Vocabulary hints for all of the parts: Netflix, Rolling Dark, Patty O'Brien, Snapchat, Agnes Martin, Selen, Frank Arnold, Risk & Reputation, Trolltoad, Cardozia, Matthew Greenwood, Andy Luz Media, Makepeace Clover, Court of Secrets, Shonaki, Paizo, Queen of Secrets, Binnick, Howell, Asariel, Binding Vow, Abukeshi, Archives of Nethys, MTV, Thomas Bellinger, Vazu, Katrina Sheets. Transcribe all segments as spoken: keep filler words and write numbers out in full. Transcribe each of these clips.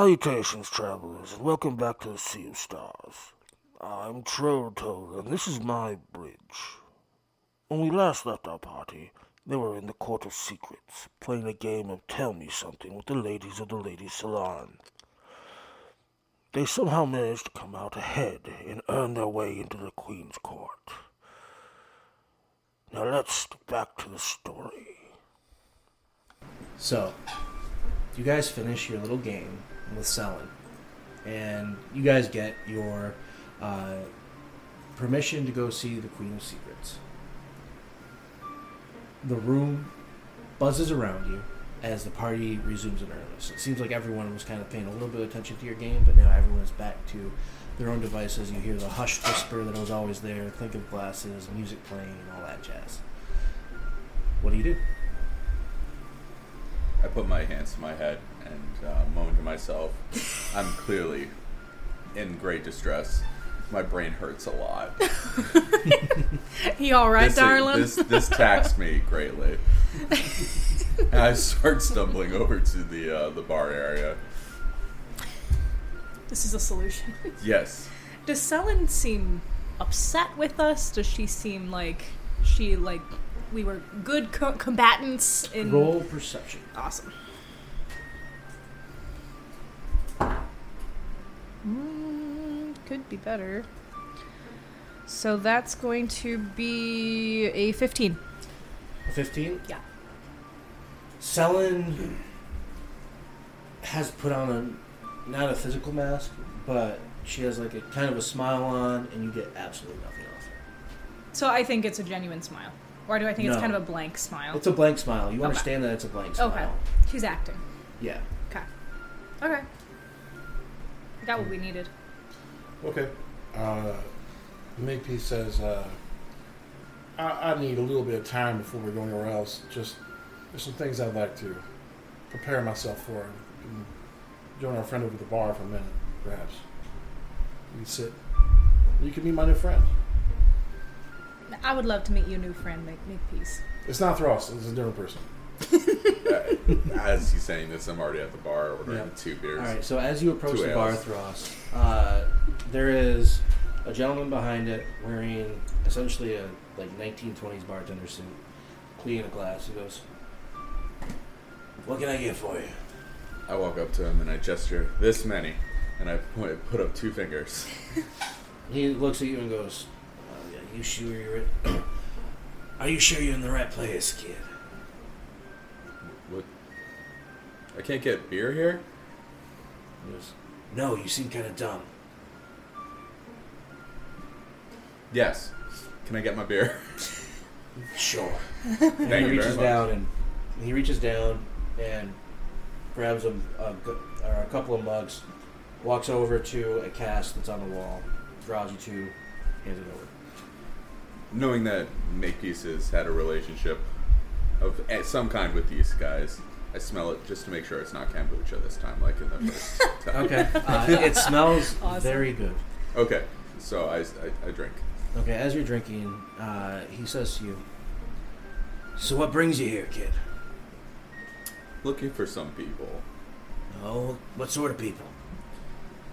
Salutations, travelers, and welcome back to the Sea of Stars. I'm Trolltoad, and this is my bridge. When we last left our party, they were in the Court of Secrets, playing a game of Tell Me Something with the ladies of the Ladies' Salon. They somehow managed to come out ahead and earn their way into the Queen's Court. Now let's get back to the story. So, you guys finish your little game with Selen, and you guys get your uh, permission to go see the Queen of Secrets. The room buzzes around you as the party resumes in earnest. It seems like everyone was kind of paying a little bit of attention to your game, but now everyone's back to their own devices. You hear the hushed whisper that was always there, clink of glasses, music playing, and all that jazz. What do you do? I put my hands to my head and uh, moan to myself. I'm clearly in great distress. My brain hurts a lot. You all right, this, darling? This, this taxed me greatly. And I start stumbling over to the uh, the bar area. This is a solution. Yes. Does Selen seem upset with us? Does she seem like she, like... We were good co- combatants in... Roll perception. Awesome. Mm, could be better. So that's going to be a fifteen. A fifteen? Yeah. Selen has put on a... Not a physical mask, but she has like a kind of a smile on, and you get absolutely nothing off her. So I think it's a genuine smile. Or do I think no. It's kind of a blank smile? It's a blank smile. You okay. Understand that it's a blank smile. Okay. She's acting. Yeah. Okay. Okay. Got what we needed. Okay. Uh, Makepeace says, uh, I, I need a little bit of time before we go anywhere else. Just, there's some things I'd like to prepare myself for. And join our friend over the bar for a minute, perhaps. You can sit. You can be my new friend. I would love to meet your new friend, Make Makepeace. It's not Thross. It's a different person. As he's saying this, I'm already at the bar ordering yep. two beers. All right, so as you approach two the ales. bar, Thross, uh, there is a gentleman behind it wearing essentially a like nineteen twenties bartender suit, clean a glass. He goes, "What can I get for you?" I walk up to him and I gesture, "This many," and I point, put up two fingers. He looks at you and goes, You sure you're in, are you sure you're in the right place, kid? What? I can't get beer here? Yes. No, you seem kind of dumb. Yes. Can I get my beer? Sure. And Thank he you reaches very much. down and he reaches down and grabs a, a, or a couple of mugs, walks over to a cask that's on the wall, draws you two, hands it over. Knowing that Makepeace has had a relationship of some kind with these guys, I smell it just to make sure it's not kombucha this time, like in the first time. Okay. Uh, it smells awesome. Very good. Okay. So I, I, I drink. Okay. As you're drinking, uh, he says to you, "So what brings you here, kid?" Looking for some people. Oh, what sort of people?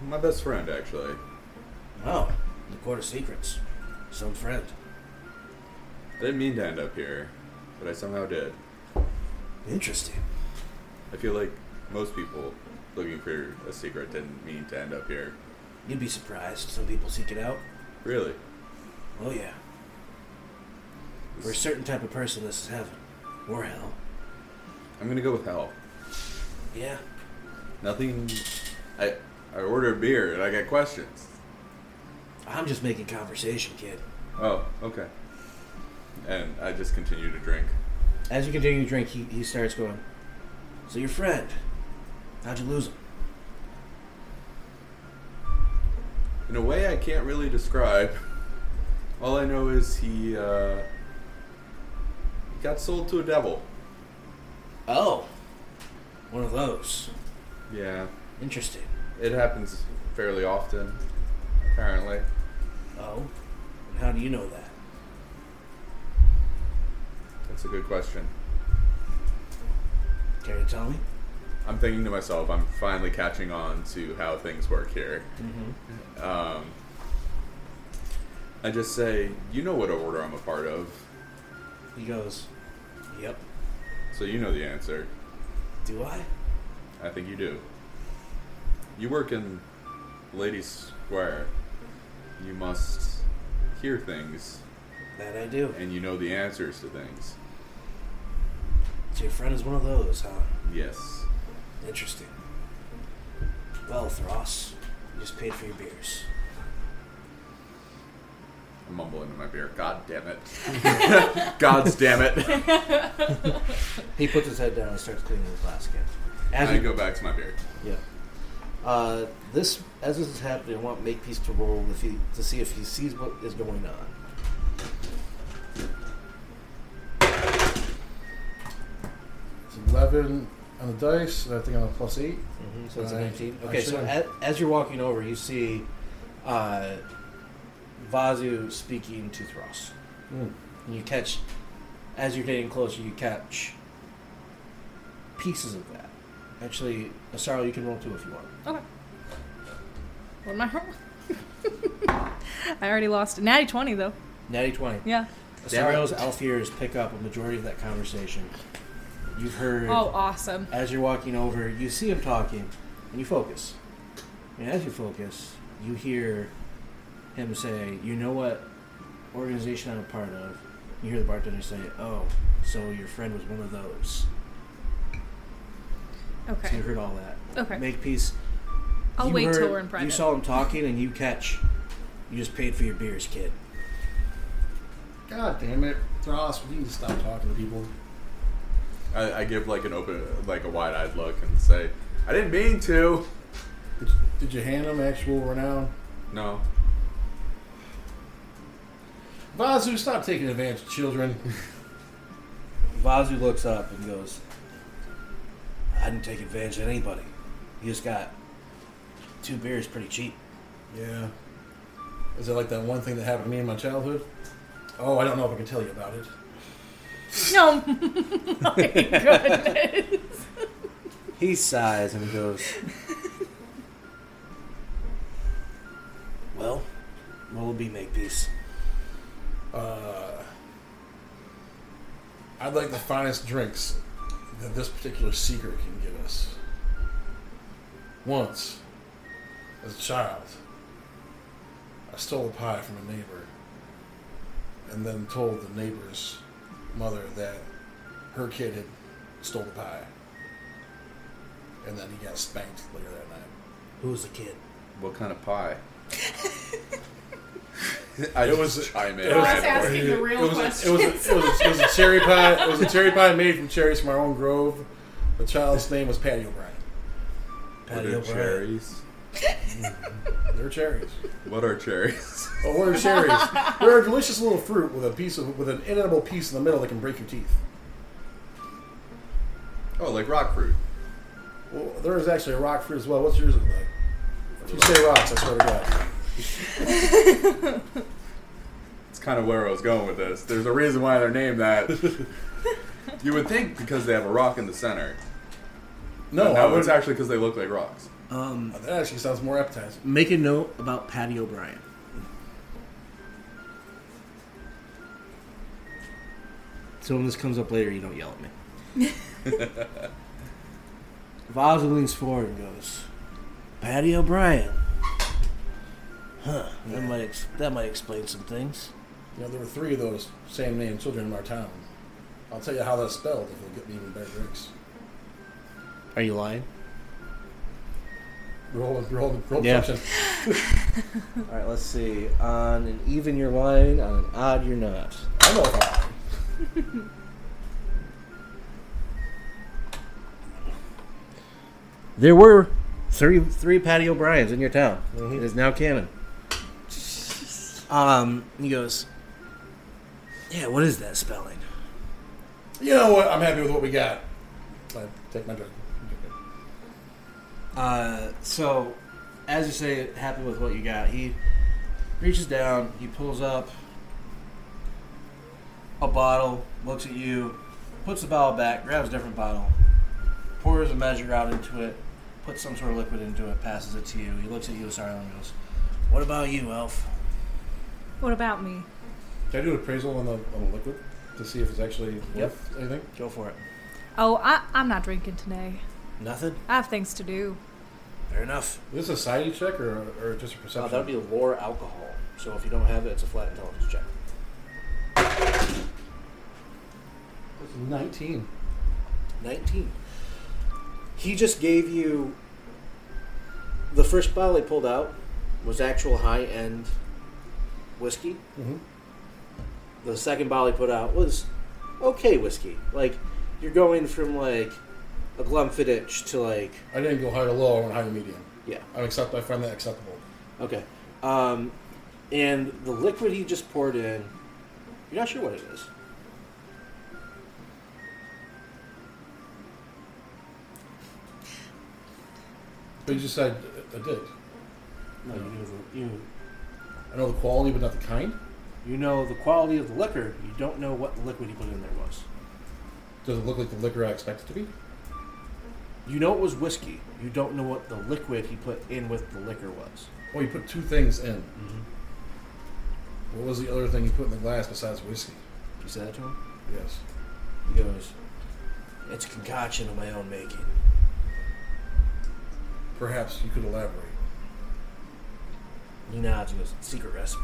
My best friend, actually. Oh, the Court of Secrets. Some friend. I didn't mean to end up here, but I somehow did. Interesting. I feel like most people looking for a secret didn't mean to end up here. You'd be surprised. Some people seek it out. Really? Oh, yeah. For a certain type of person, this is heaven. Or hell. I'm going to go with hell. Yeah. Nothing... I, I ordered beer, and I got questions. I'm just making conversation, kid. Oh, okay. And I just continue to drink. As you continue to drink, he, he starts going, "So your friend, how'd you lose him?" In a way I can't really describe. All I know is he uh, got sold to a devil. Oh. One of those. Yeah. Interesting. It happens fairly often, apparently. Oh? And how do you know that? That's a good question. Care to tell me? I'm thinking to myself, I'm finally catching on to how things work here. Mm-hmm. Um, I just say, you know what order I'm a part of. He goes, yep. So you know the answer. Do I? I think you do. You work in Ladies Square. You must hear things. That I do. And you know the answers to things. So your friend is one of those, huh? Yes. Interesting. Well, Thross, you just paid for your beers. I'm mumbling in my beer. God damn it. God's damn it. He puts his head down and starts cleaning the glass again. As I he, go back to my beer. Yeah. Uh, this, as this is happening, I want Makepeace to roll if he, to see if he sees what is going on. It's eleven on the dice, and I think I'm a plus eight. Mm-hmm, so it's a nineteen. Okay, so as, as you're walking over, you see uh, Vazu speaking to Thross. Mm. And you catch, as you're getting closer, you catch pieces of that. Actually, Asariel, you can roll too if you want. Okay. What am I rolling? I already lost. Natty twenty, though. Natty twenty. Yeah. Asariel's elf ears pick up a majority of that conversation. You've heard. Oh, awesome. As you're walking over, you see him talking, and you focus. And as you focus, you hear him say, you know what organization I'm a part of. You hear the bartender say, oh, so your friend was one of those. Okay. So you heard all that. Okay. Makepeace. I'll wait heard, till we're in private. You saw him talking, and you catch. You just paid for your beers, kid. God damn it. Thross, we need to stop talking to people. I, I give like an open, like a wide-eyed look and say, I didn't mean to. Did, did you hand him actual renown? No. Vazu, stop taking advantage of children. Vazu looks up and goes, I didn't take advantage of anybody. You just got two beers pretty cheap. Yeah. Is it like that one thing that happened to me in my childhood? Oh, I don't know if I can tell you about it. No. My goodness. He sighs and goes, well, what will be Makepeace? Uh, I'd like the finest drinks that this particular seeker can give us. Once, as a child, I stole a pie from a neighbor and then told the neighbor's mother that her kid had stole the pie. And then he got spanked later that night. Who was the kid? What kind of pie? I it was I was asking the real question. It was it was a cherry pie. It was a cherry pie made from cherries from our own grove. The child's name was Patty O'Brien. Patty O'Brien. Cherries. They're cherries. What are cherries? Oh, what are cherries? They're a delicious little fruit with a piece of with an inedible piece in the middle that can break your teeth. Oh, like rock fruit. Well, there is actually a rock fruit as well. What's yours look like? If you say rocks, I swear to God. It's kind of where I was going with this. There's a reason why they're named that. You would think because they have a rock in the center. No, no it's actually because they look like rocks. Um, oh, that actually sounds more appetizing. Make a note about Patty O'Brien. So when this comes up later, you don't yell at me. Vazu leans forward and goes, Patty O'Brien. Huh. That might ex- that might explain some things. You know, there were three of those same name children in our town. I'll tell you how that's spelled if it'll get me even better drinks. Are you lying? Roll, roll, roll. Yeah. All right, let's see. On an even, you're lying. On an odd, you're not. I know if I'm lying. There were three three Patty O'Briens in your town. Mm-hmm. It is now canon. Um, he goes, yeah, what is that spelling? You know what? I'm happy with what we got. I take my drink. Uh, so, as you say, happy with what you got. He reaches down, he pulls up a bottle, looks at you, puts the bottle back, grabs a different bottle, pours a measure out into it, puts some sort of liquid into it, passes it to you. He looks at you, Asariel, and goes, "What about you, elf?" What about me? Can I do an appraisal on the, on the liquid to see if it's actually worth yep. anything? Go for it. Oh, I, I'm not drinking today. Nothing? I have things to do. Fair enough. Is this a society check or, or just a perception? Uh, that would be a lore alcohol. So if you don't have it, it's a flat intelligence check. That's nineteen. nineteen. He just gave you... The first bottle he pulled out was actual high-end whiskey. Mm-hmm. The second bottle he put out was okay whiskey. Like, you're going from, like... a Glumfiddich to like... I didn't go high to low, I went high to medium. Yeah. I accept. I find that acceptable. Okay. Um, and the liquid he just poured in, you're not sure what it is. But you just said a dig. No, you know the... You, I know the quality, but not the kind? You know the quality of the liquor. You don't know what the liquid he put in there was. Does it look like the liquor I expect it to be? You know it was whiskey. You don't know what the liquid he put in with the liquor was. Well, you put two things in. Mm-hmm. What was the other thing you put in the glass besides whiskey? You said that to him? Yes. He goes, "It's a concoction of my own making." Perhaps you could elaborate. He nods and goes, "Secret recipe."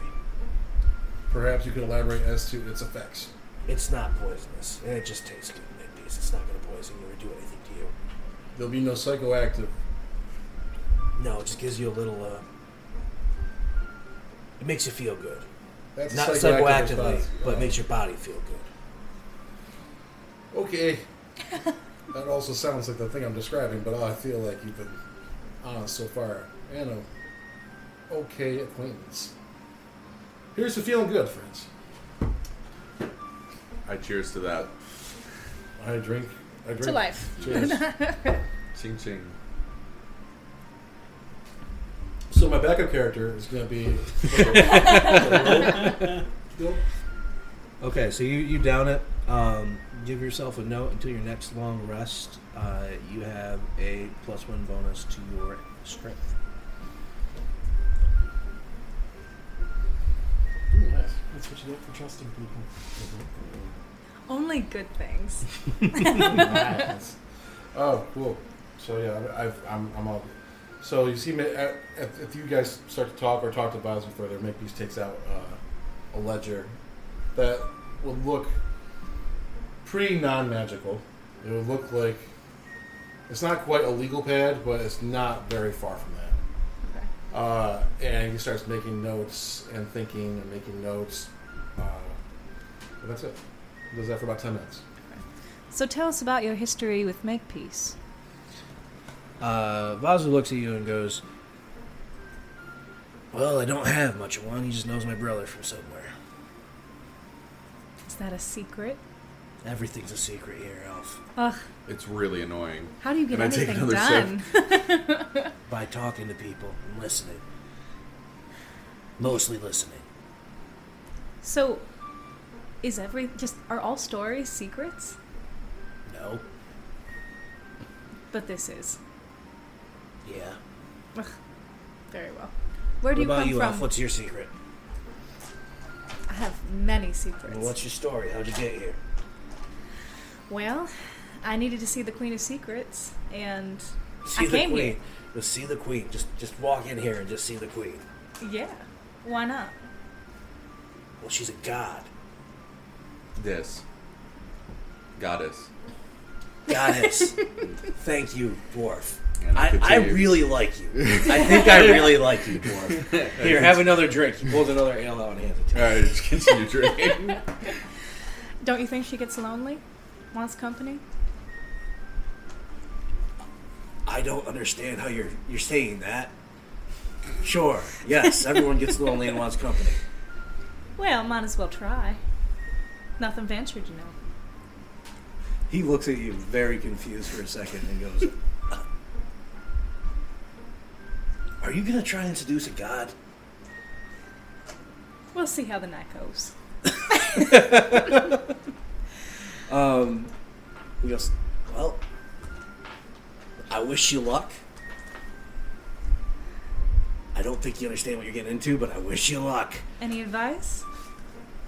Perhaps you could elaborate as to its effects. It's not poisonous. And it just tastes good in that piece. It's not going to poison you or do anything to you. There'll be no psychoactive. No, it just gives you a little, uh... it makes you feel good. That's not psychoactive psychoactively, response. But uh, makes your body feel good. Okay. That also sounds like the thing I'm describing, but I feel like you've been honest so far. And an okay acquaintance. Here's to feeling good, friends. I cheers to that. I drink... To life. Cheers. Ching ching. So my backup character is going to be... Okay, so you, you down it. Um, give yourself a note until your next long rest. Uh, you have a plus one bonus to your strength. Ooh, nice. That's what you get for trusting people. Mm-hmm. Only good things. Nice. Oh, cool. So yeah, I've, I'm I'm all. So you see, if you guys start to talk or talk to Basel further, Makepeace takes out uh, a ledger that would look pretty non-magical. It would look like it's not quite a legal pad, but it's not very far from that. Okay. Uh, and he starts making notes and thinking and making notes. Uh, and that's it. Does that for about ten minutes. So tell us about your history with Makepeace. Uh, Vazu looks at you and goes, "Well, I don't have much of one. He just knows my brother from somewhere." Is that a secret? Everything's a secret here, elf. Ugh. It's really annoying. How do you get Can anything done? By talking to people and listening. Mostly listening. So... Is every just are all stories secrets? No. But this is. Yeah. Ugh. Very well. Where do what you come from? What about you, Alf? What's your secret? I have many secrets. Well, what's your story? How'd you get here? Well, I needed to see the Queen of Secrets, and see I the came queen. Here. Let's see the Queen. Just just walk in here and just see the Queen. Yeah. Why not? Well, she's a god. This. Goddess. Goddess. Thank you, dwarf. I, I really like you. I think I really like you, dwarf. Here, have another drink. He pulls another ale out and hands it to me. All right, just continue drinking. Don't you think she gets lonely? Wants company? I don't understand how you're you're saying that. Sure, yes, everyone gets lonely and wants company. Well, might as well try. Nothing ventured, you know. He looks at you very confused for a second and goes, uh, "Are you going to try and seduce a god?" We'll see how the night goes. um, he goes, "Well, wish you luck. I don't think you understand what you're getting into, but I wish you luck. Any advice?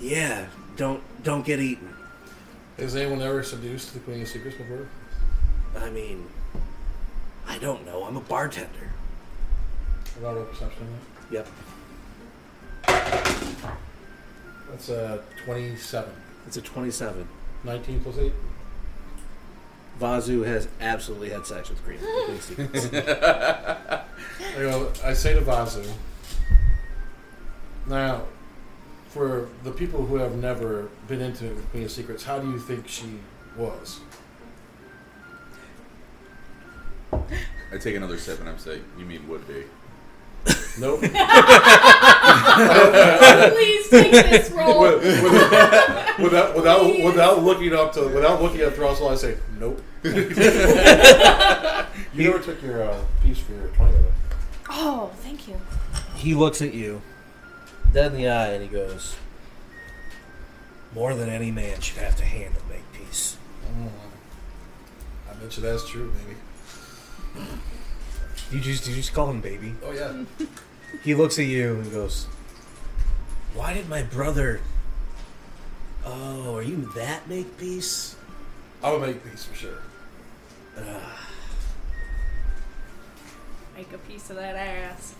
Yeah, don't don't get eaten. Has anyone ever seduced the Queen of Secrets before? I mean, I don't know. I'm a bartender. About a perception? Yep. That's a twenty-seven. That's a twenty-seven. nineteen plus eight. Vazu has absolutely had sex with Green. I say to Vazu, now, for the people who have never been into the Queen of Secrets, how do you think she was? I take another sip and I'm saying, you mean would be. Nope. Please take this role. without, without, without, without looking up to, without looking at Throstle, I say, nope. You never took your uh, piece for your twenty. Oh, thank you. He looks at you, dead in the eye, and he goes, "More than any man should have to handle, Makepeace." Mm. I bet you that's true, baby. You just, did you just call him baby? Oh, yeah. He looks at you and goes, "Why did my brother... Oh, are you that Makepeace?" I would Makepeace for sure. Uh... Make a piece of that ass.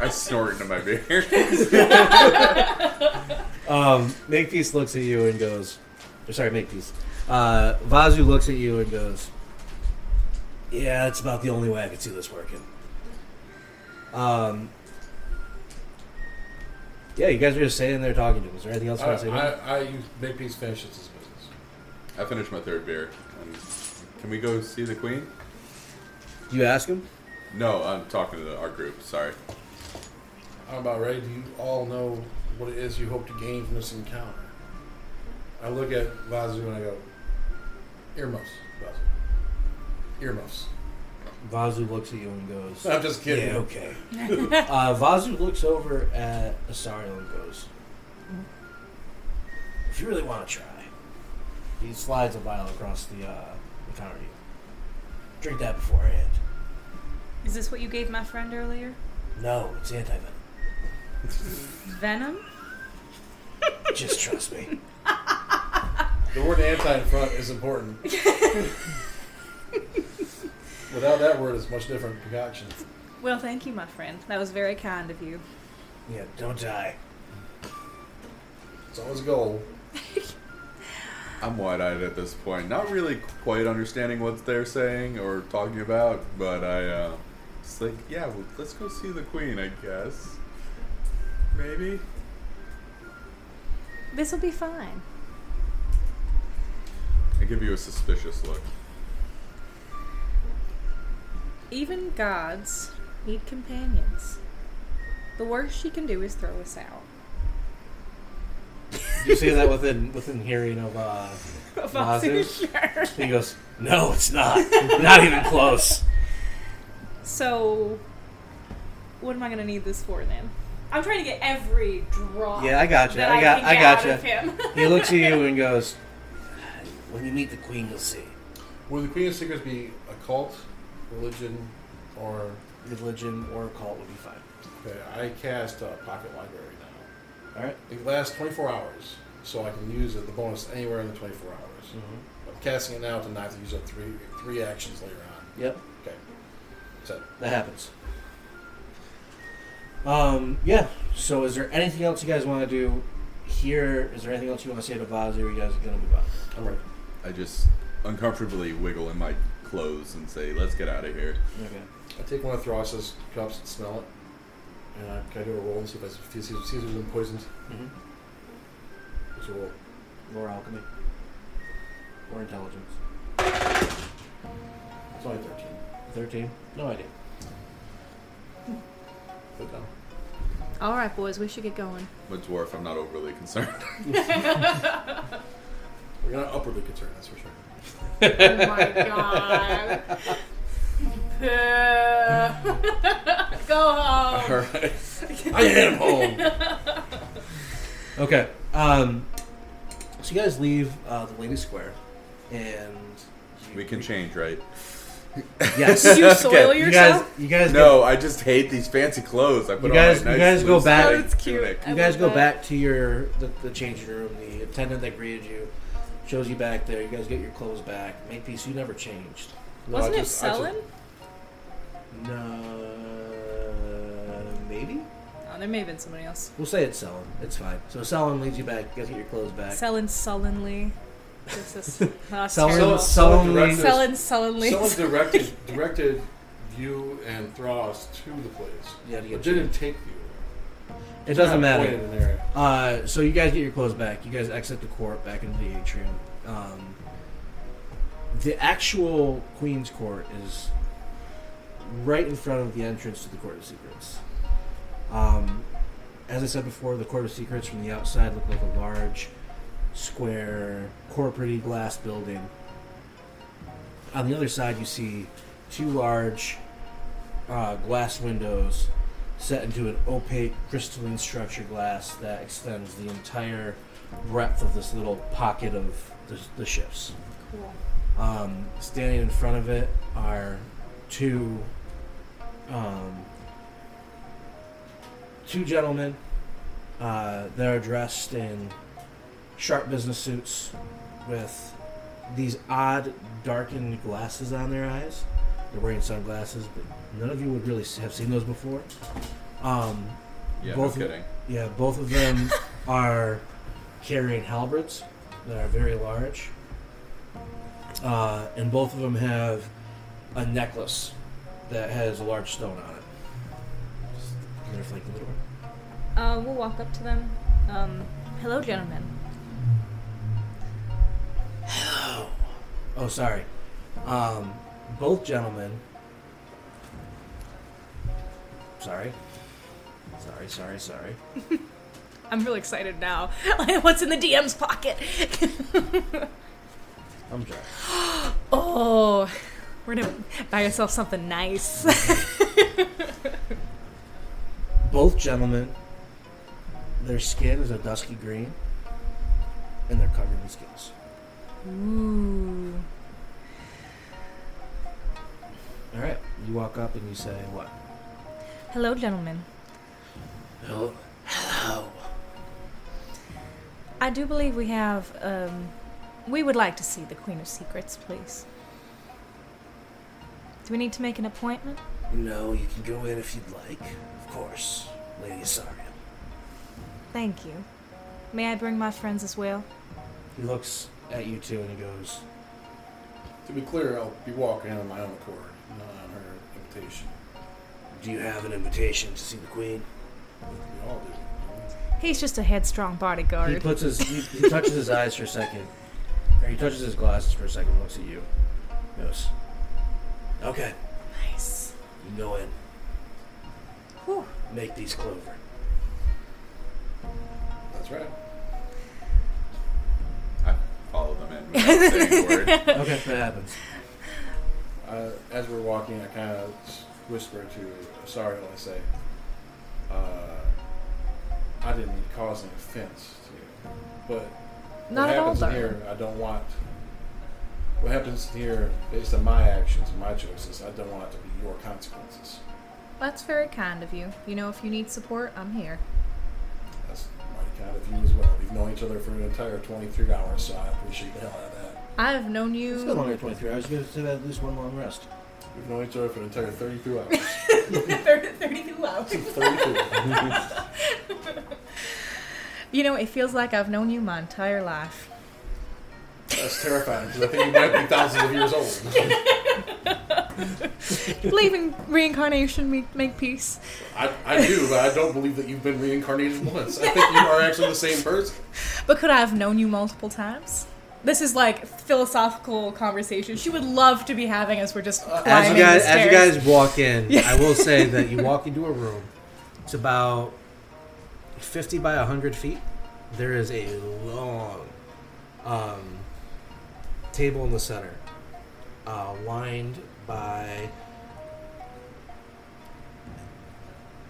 I snort into my beard. um, Makepeace looks at you and goes... Or sorry, Makepeace. Uh, Vazu looks at you and goes... Yeah, that's about the only way I could see this working. Um, yeah, you guys are just sitting there talking to him. Is there anything else you want to say? I, I, I Makepeace finishes his business. I finished my third beer. And can we go see the Queen? You ask him? No, I'm talking to the, our group. Sorry. I'm about ready. Do you all know what it is you hope to gain from this encounter? I look at Vazu and I go, earmuffs, Vazu. Earmuffs. Vazu looks at you and goes... I'm just kidding. Yeah, okay. uh, Vazu looks over at Asariel and goes, "If you really want to try..." He slides a vial across the, uh, the counter to you. "Drink that beforehand." Is this what you gave my friend earlier? No, it's anti-venom. Venom? Just trust me. The word anti in front is important. Without that word, it's much different concoction. Well, thank you, my friend. That was very kind of you. Yeah, don't die. It's always a goal. I'm wide-eyed at this point. Not really quite understanding what they're saying or talking about, but I, uh... It's like, yeah, well, let's go see the Queen, I guess. Maybe? This'll be fine. I give you a suspicious look. Even gods need companions. The worst she can do is throw us out. You see that within within hearing of uh, Vazu? Sure. He goes, "No, it's not. Not even close." So, what am I going to need this for then? I'm trying to get every drop. Yeah, I got you. I, I got. I got you. He looks at you and goes, "When you meet the Queen, you'll see." Will the Queen of Secrets be a cult? Religion or... Religion or cult would be fine. Okay, I cast uh, Pocket Library now. Alright. It lasts twenty-four hours, so I can use it, the bonus anywhere in the twenty-four hours. Mm-hmm. I'm casting it now to not have to use up three three actions later on. Yep. Okay. So that happens. Um, yeah, so is there anything else you guys want to do here? Is there anything else you want to say to Vazu? Or you guys are going to move on? Alright. I just uncomfortably wiggle in my... clothes and say, "Let's get out of here." Okay. I take one of Thross's cups and smell it, and I kind of do a roll and see if I see see if it's been poisoned. Mm-hmm. It's a roll. More alchemy. More intelligence. It's only thirteen. Thirteen? No idea. Put down. All right, boys, we should get going. But dwarf, I'm not overly concerned. We're not upwardly concerned, that's for sure. Oh my god. Go home. Alright. I am home. Okay. Um, so you guys leave uh, the Ladies Square and We can change, right? Yes. Did you soil okay. yourself? You guys, you guys no, go, I just hate these fancy clothes. I put you guys, on my nice. You guys go back. Oh, it's cute. You guys go that. back to your the, the changing room. The attendant that greeted you shows you back there. You guys get your clothes back. Makepeace, you never changed. No, Wasn't just, it Selen? Just, no, maybe. Oh, there may have been somebody else. We'll say it's Selen. It's fine. So Selen leads you back. You guys get your clothes back. Selen sullenly. This is Selen sullenly. Selen sullenly. Selen directed directed you and Thross to the place. Yeah, to get but you. Didn't take you. It doesn't matter. Uh, so you guys get your clothes back. You guys exit the court back into the atrium. Um, the actual Queen's Court is right in front of the entrance to the Court of Secrets. Um, as I said before, the Court of Secrets from the outside looked like a large, square, corporate-y glass building. On the other side, you see two large uh, glass windows set into an opaque, crystalline structure glass that extends the entire breadth of this little pocket of the, the ships. Cool. Um, standing in front of it are two um, two gentlemen uh, that are dressed in sharp business suits with these odd, darkened glasses on their eyes. They're wearing sunglasses, but none of you would really have seen those before. Um, yeah, both no kidding. Of, yeah, both of them are carrying halberds that are very large. Uh, and both of them have a necklace that has a large stone on it. Just kind of like the little one. Uh, we'll walk up to them. Um, hello, gentlemen. Hello. Oh, sorry. Um, both gentlemen. Sorry. Sorry, sorry, sorry. I'm really excited now. What's in the D M's pocket? I'm sorry. Oh, we're going to buy ourselves something nice. Both gentlemen, their skin is a dusky green, and they're covered in scales. Ooh. All right. You walk up and you say what? Hello, gentlemen. Hello. Hello. I do believe we have... Um, we would like to see the Queen of Secrets, please. Do we need to make an appointment? No, you can go in if you'd like. Of course. Lady Asariel. Thank you. May I bring my friends as well? He looks at you two and he goes... To be clear, I'll be walking on my own accord, not on her invitation. Do you have an invitation to see the Queen? We all do. He's just a headstrong bodyguard. He puts his... he, he touches his eyes for a second. Or he touches his glasses for a second and looks at you. Goes, okay. Nice. You can go in. Whew. Make these Clover. That's right. I follow them in without saying a word. Okay, that happens. Uh, as we're walking, I kind of whisper to Asariel, I say, uh, I didn't mean to cause any offense to you, but... Not what happens in here, I don't want... What happens here, based on my actions and my choices, I don't want it to be your consequences. That's very kind of you. You know, if you need support, I'm here. That's mighty kind of you as well. We've known each other for an entire twenty-three hours, so I appreciate the hell out of that. I have known you... It's no longer twenty-three hours. You have to have at least one long rest. We've known each other for an entire thirty-two hours. thirty-two hours. thirty-two. You know, it feels like I've known you my entire life. That's terrifying, because I think you might be thousands of years old. You believe in reincarnation, make, make peace? I, I do, but I don't believe that you've been reincarnated once. I think you are actually the same person. But could I have known you multiple times? This is like philosophical conversation. She would love to be having us. We're just uh, climbing as you guys, the stairs. As you guys walk in, yeah. I will say that you walk into a room. It's about... fifty by one hundred feet, there is a long um, table in the center, uh, lined by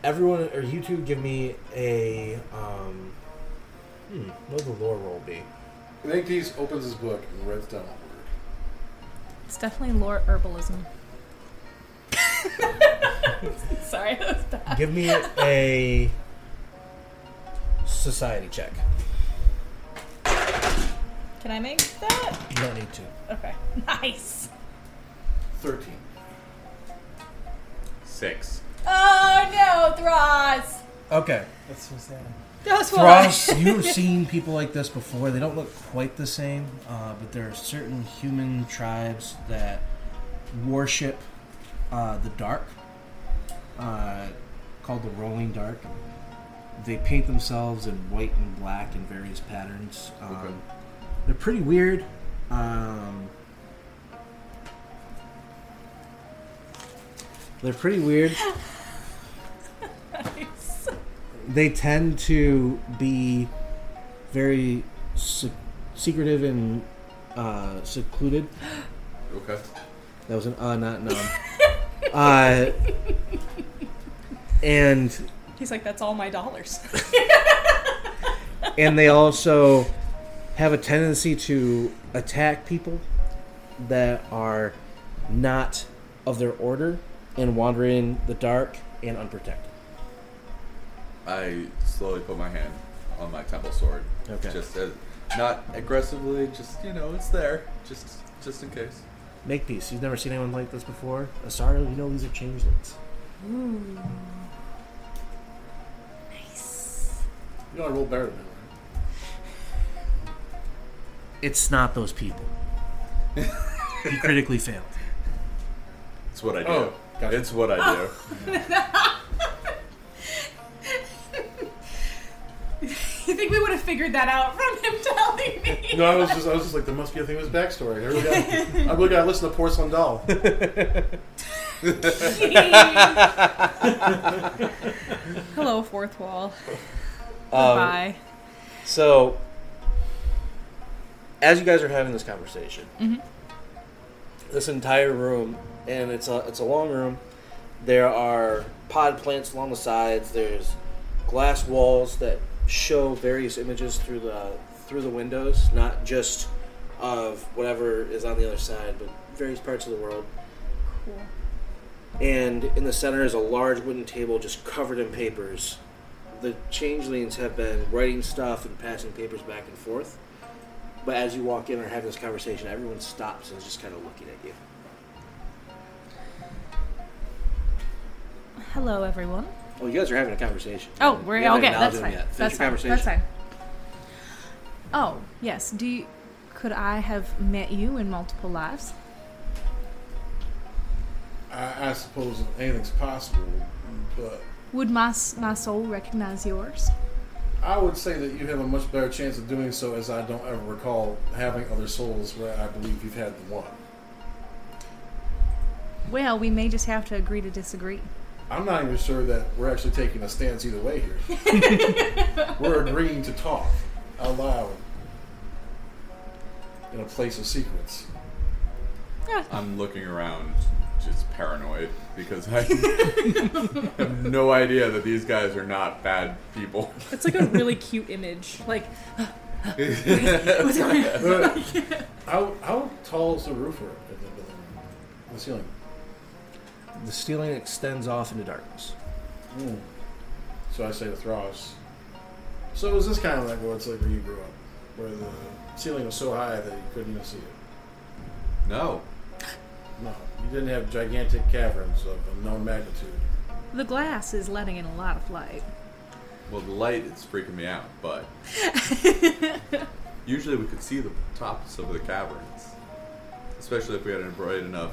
everyone, or you two give me a, um, hmm, what would the lore roll be? Makepeace opens his book and reads down a word. It's definitely lore herbalism. Sorry, that was bad. Give me a society check. Can I make that? You don't need to. Okay. Nice. Thirteen. Six. Oh no, Thross! Okay. That's so sad. That's Thross, you've seen people like this before. They don't look quite the same, uh, but there are certain human tribes that worship uh, the dark, uh, called the Rolling Dark. They paint themselves in white and black in various patterns. Um, okay. They're pretty weird. Um, they're pretty weird. Nice. They tend to be very se- secretive and uh, secluded. Okay. That was an uh, not an um. uh, and... He's like, that's all my dollars. And they also have a tendency to attack people that are not of their order and wander in the dark and unprotected. I slowly put my hand on my temple sword. Okay. Just as, not aggressively, just, you know, it's there. Just just in case. Makepeace, you've never seen anyone like this before. Asariel, you know these are changelings. Ooh. Nice. You know I rolled better than that. It's not those people. You critically failed. It's what I do. Oh, gotcha. It's what I oh. do. You think we would have figured that out from him telling me? No, I was just, I was just like, there must be a thing with his backstory. I really got, I really got to listen to Porcelain Doll. Hello, fourth wall. Bye. Um, so. As you guys are having this conversation, mm-hmm. this entire room, and it's a it's a long room, there are pod plants along the sides, there's glass walls that show various images through the through the windows, not just of whatever is on the other side, but various parts of the world. Cool. And in the center is a large wooden table just covered in papers. The changelings have been writing stuff and passing papers back and forth. But as you walk in or have this conversation, everyone stops and is just kind of looking at you. Hello, everyone. Well, you guys are having a conversation. Oh, you we're okay. That's fine. Yet. That's fine. That's fine. Oh, yes. Do you, could I have met you in multiple lives? I, I suppose anything's possible, but would my my soul recognize yours? I would say that you have a much better chance of doing so, as I don't ever recall having other souls where I believe you've had the one. Well, we may just have to agree to disagree. I'm not even sure that we're actually taking a stance either way here. We're agreeing to talk out loud in a place of secrets. Yeah. I'm looking around just paranoid because I have no idea that these guys are not bad people. It's like a really cute image. Like, what's going on? how, how tall is the roof or the ceiling? The ceiling extends off into darkness. Mm. So I say to Thross, so is this kind of like what it's like where you grew up? Where the ceiling was so high that you couldn't even see it? No. No, you didn't have gigantic caverns of unknown magnitude. The glass is letting in a lot of light. Well, the light is freaking me out, but usually we could see the tops of the caverns, especially if we had a bright enough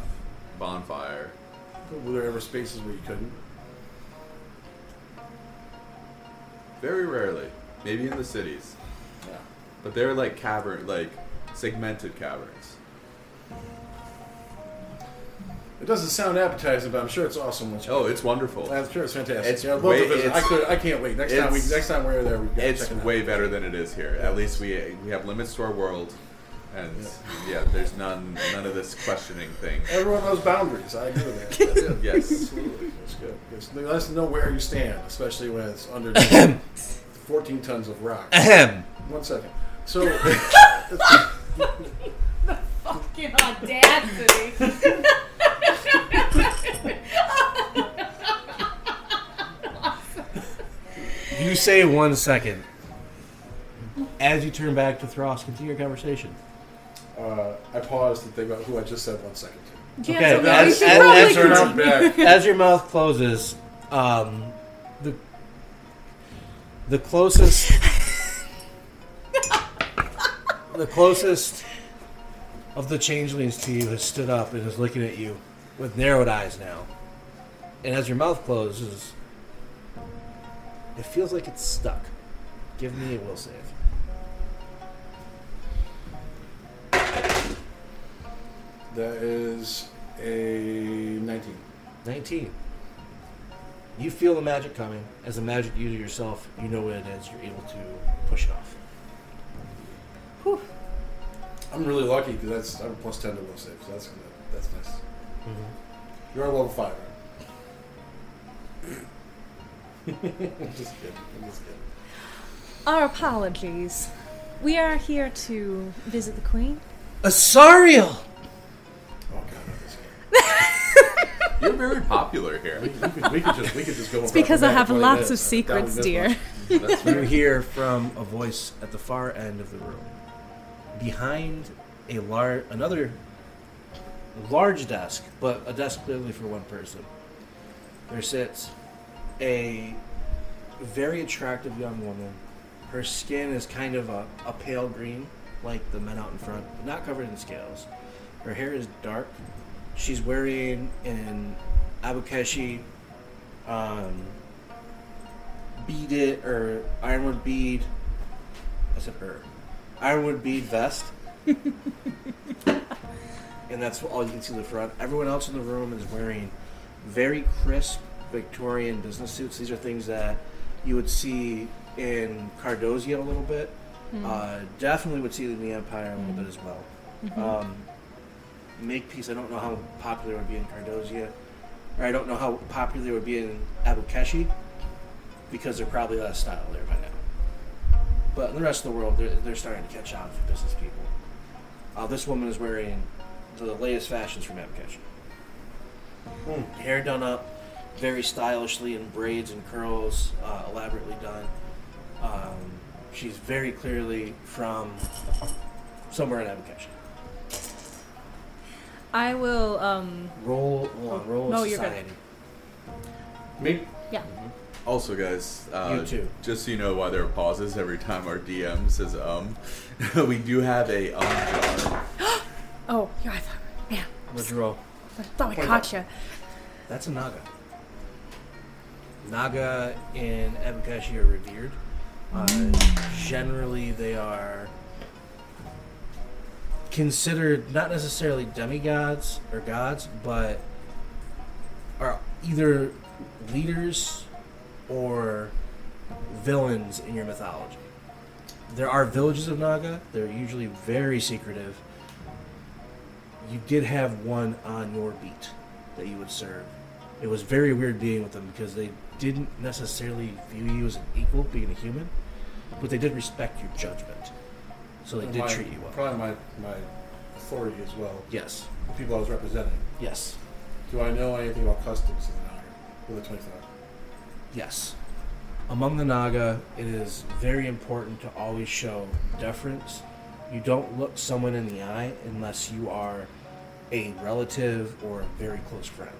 bonfire. But were there ever spaces where you couldn't? Very rarely. Maybe in the cities. Yeah. But they're like cavern, like segmented caverns. It doesn't sound appetizing, but I'm sure it's awesome. Once you oh, it's wonderful. I'm sure it's fantastic. It's yeah, way, it's, I, could, I can't wait. Next time we next time we're there, we got it's check it way out. Better than it is here. Yeah. At least we we have limits to our world, and yeah, yeah there's none none of this questioning thing. Everyone knows boundaries. I agree with that. That's yes, absolutely. That's good. It's nice to know where you stand, especially when it's under fourteen tons of rock. Ahem. One second. So. The fuck? fucking audacity. You say one second. As you turn back to Thross, continue your conversation. Uh, I paused to think about who I just said one second to. Yeah, okay, so as, as, as, your mouth, as your mouth closes, um, the the closest the closest of the changelings to you has stood up and is looking at you with narrowed eyes now. And as your mouth closes, it feels like it's stuck. Give me a will save. That is a nineteen. nineteen. You feel the magic coming. As a magic user yourself, you know what it is. You're able to push it off. Whew. I'm really lucky because that's I'm plus ten to will save, so that's that's nice. Mm-hmm. You're on level five, right? I'm just kidding. I'm just kidding. Our apologies. We are here to visit the Queen. Asariel! You're very popular here. We could, we could just, we could just go. It's because I have lots minutes. of secrets, that dear. That's you hear from a voice at the far end of the room, behind a lar- another large desk, but a desk clearly for one person. There sits a very attractive young woman. Her skin is kind of a, a pale green, like the men out in front, but not covered in scales. Her hair is dark. She's wearing an Abukeshi um, beaded or ironwood bead. I said er, ironwood bead vest, and that's all you can see in the front. Everyone else in the room is wearing very crisp Victorian business suits. These are things that you would see in Cardozia a little bit. Mm. Uh, definitely would see in the Empire a little mm. bit as well. Mm-hmm. Um, Makepeace, I don't know how popular it would be in Cardozia, or I don't know how popular it would be in Abukeshi, because they're probably out of style there by now. But in the rest of the world, they're, they're starting to catch on for business people. Uh, this woman is wearing the latest fashions from Abukeshi. Mm. Hair done up very stylishly in braids and curls, uh, elaborately done. Um, she's very clearly from somewhere in Abukeshi. I will, um... Roll, roll, roll no, society. Me? Yeah. Mm-hmm. Also, guys, uh... You too. Just so you know why there are pauses every time our D M says, um... we do have a, um... jar. Oh, yeah, I thought... Yeah. What'd you roll? I thought I caught you. That's a Naga. Naga in Abukeshi are revered. Mm. Uh, generally, they are... considered not necessarily demigods or gods, but are either leaders or villains in your mythology. There are villages of Naga. They're usually very secretive. You did have one on your beat that you would serve. It was very weird being with them because they didn't necessarily view you as an equal, being a human, but they did respect your judgment. So they and did my, treat you well. Probably my, my authority as well. Yes. The people I was representing. Yes. Do I know anything about customs in the Naga? With the twenty-five? Yes. Among the Naga, it is very important to always show deference. You don't look someone in the eye unless you are a relative or a very close friend.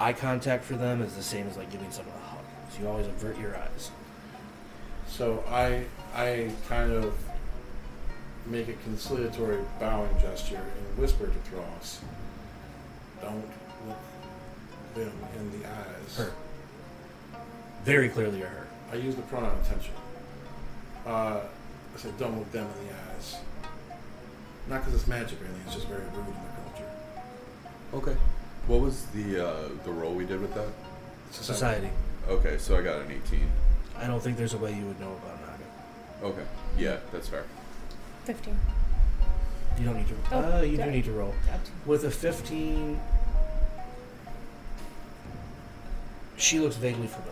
Eye contact for them is the same as like giving someone a hug. So you always avert your eyes. So I I kind of... make a conciliatory bowing gesture and whisper to Thross, don't look them in the eyes. Her. Very clearly her. I use the pronoun attention. Uh, I said, don't look them in the eyes. Not because it's magic or anything, it's just very rude in the culture. Okay. What was the uh, the role we did with that? Society. Society. Okay, so I got an eighteen. I don't think there's a way you would know about Naga. Okay. Yeah, that's fair. fifteen. You don't need to roll. Oh, uh, you do I? need to roll. With a fifteen, she looks vaguely familiar.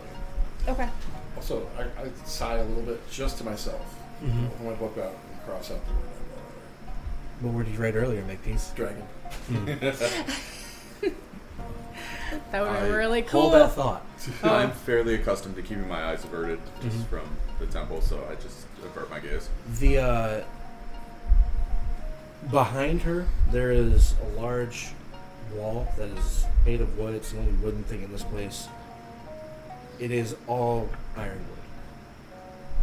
Okay. Also, I, I sigh a little bit just to myself. Mm-hmm. I pull my book out and cross out the word. What word did you write earlier, Makepeace? Dragon. Mm. That would be really cool. Hold that thought. Oh. I'm fairly accustomed to keeping my eyes averted just mm-hmm. from the temple, so I just avert my gaze. The uh, behind her, there is a large wall that is made of wood. It's the only wooden thing in this place. It is all ironwood.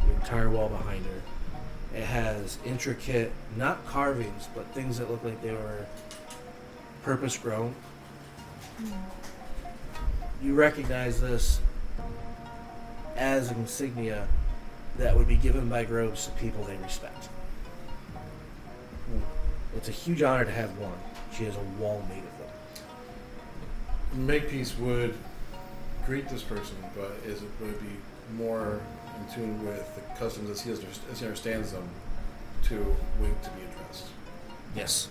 The entire wall behind her. It has intricate, not carvings, but things that look like they were purpose-grown. Mm. You recognize this as an insignia that would be given by groves to people they respect. Mm. It's a huge honor to have one. She has a wall made of them. Makepeace would greet this person, but is it would it be more in tune with the customs as he, has, as he understands them to wait to be addressed? Yes.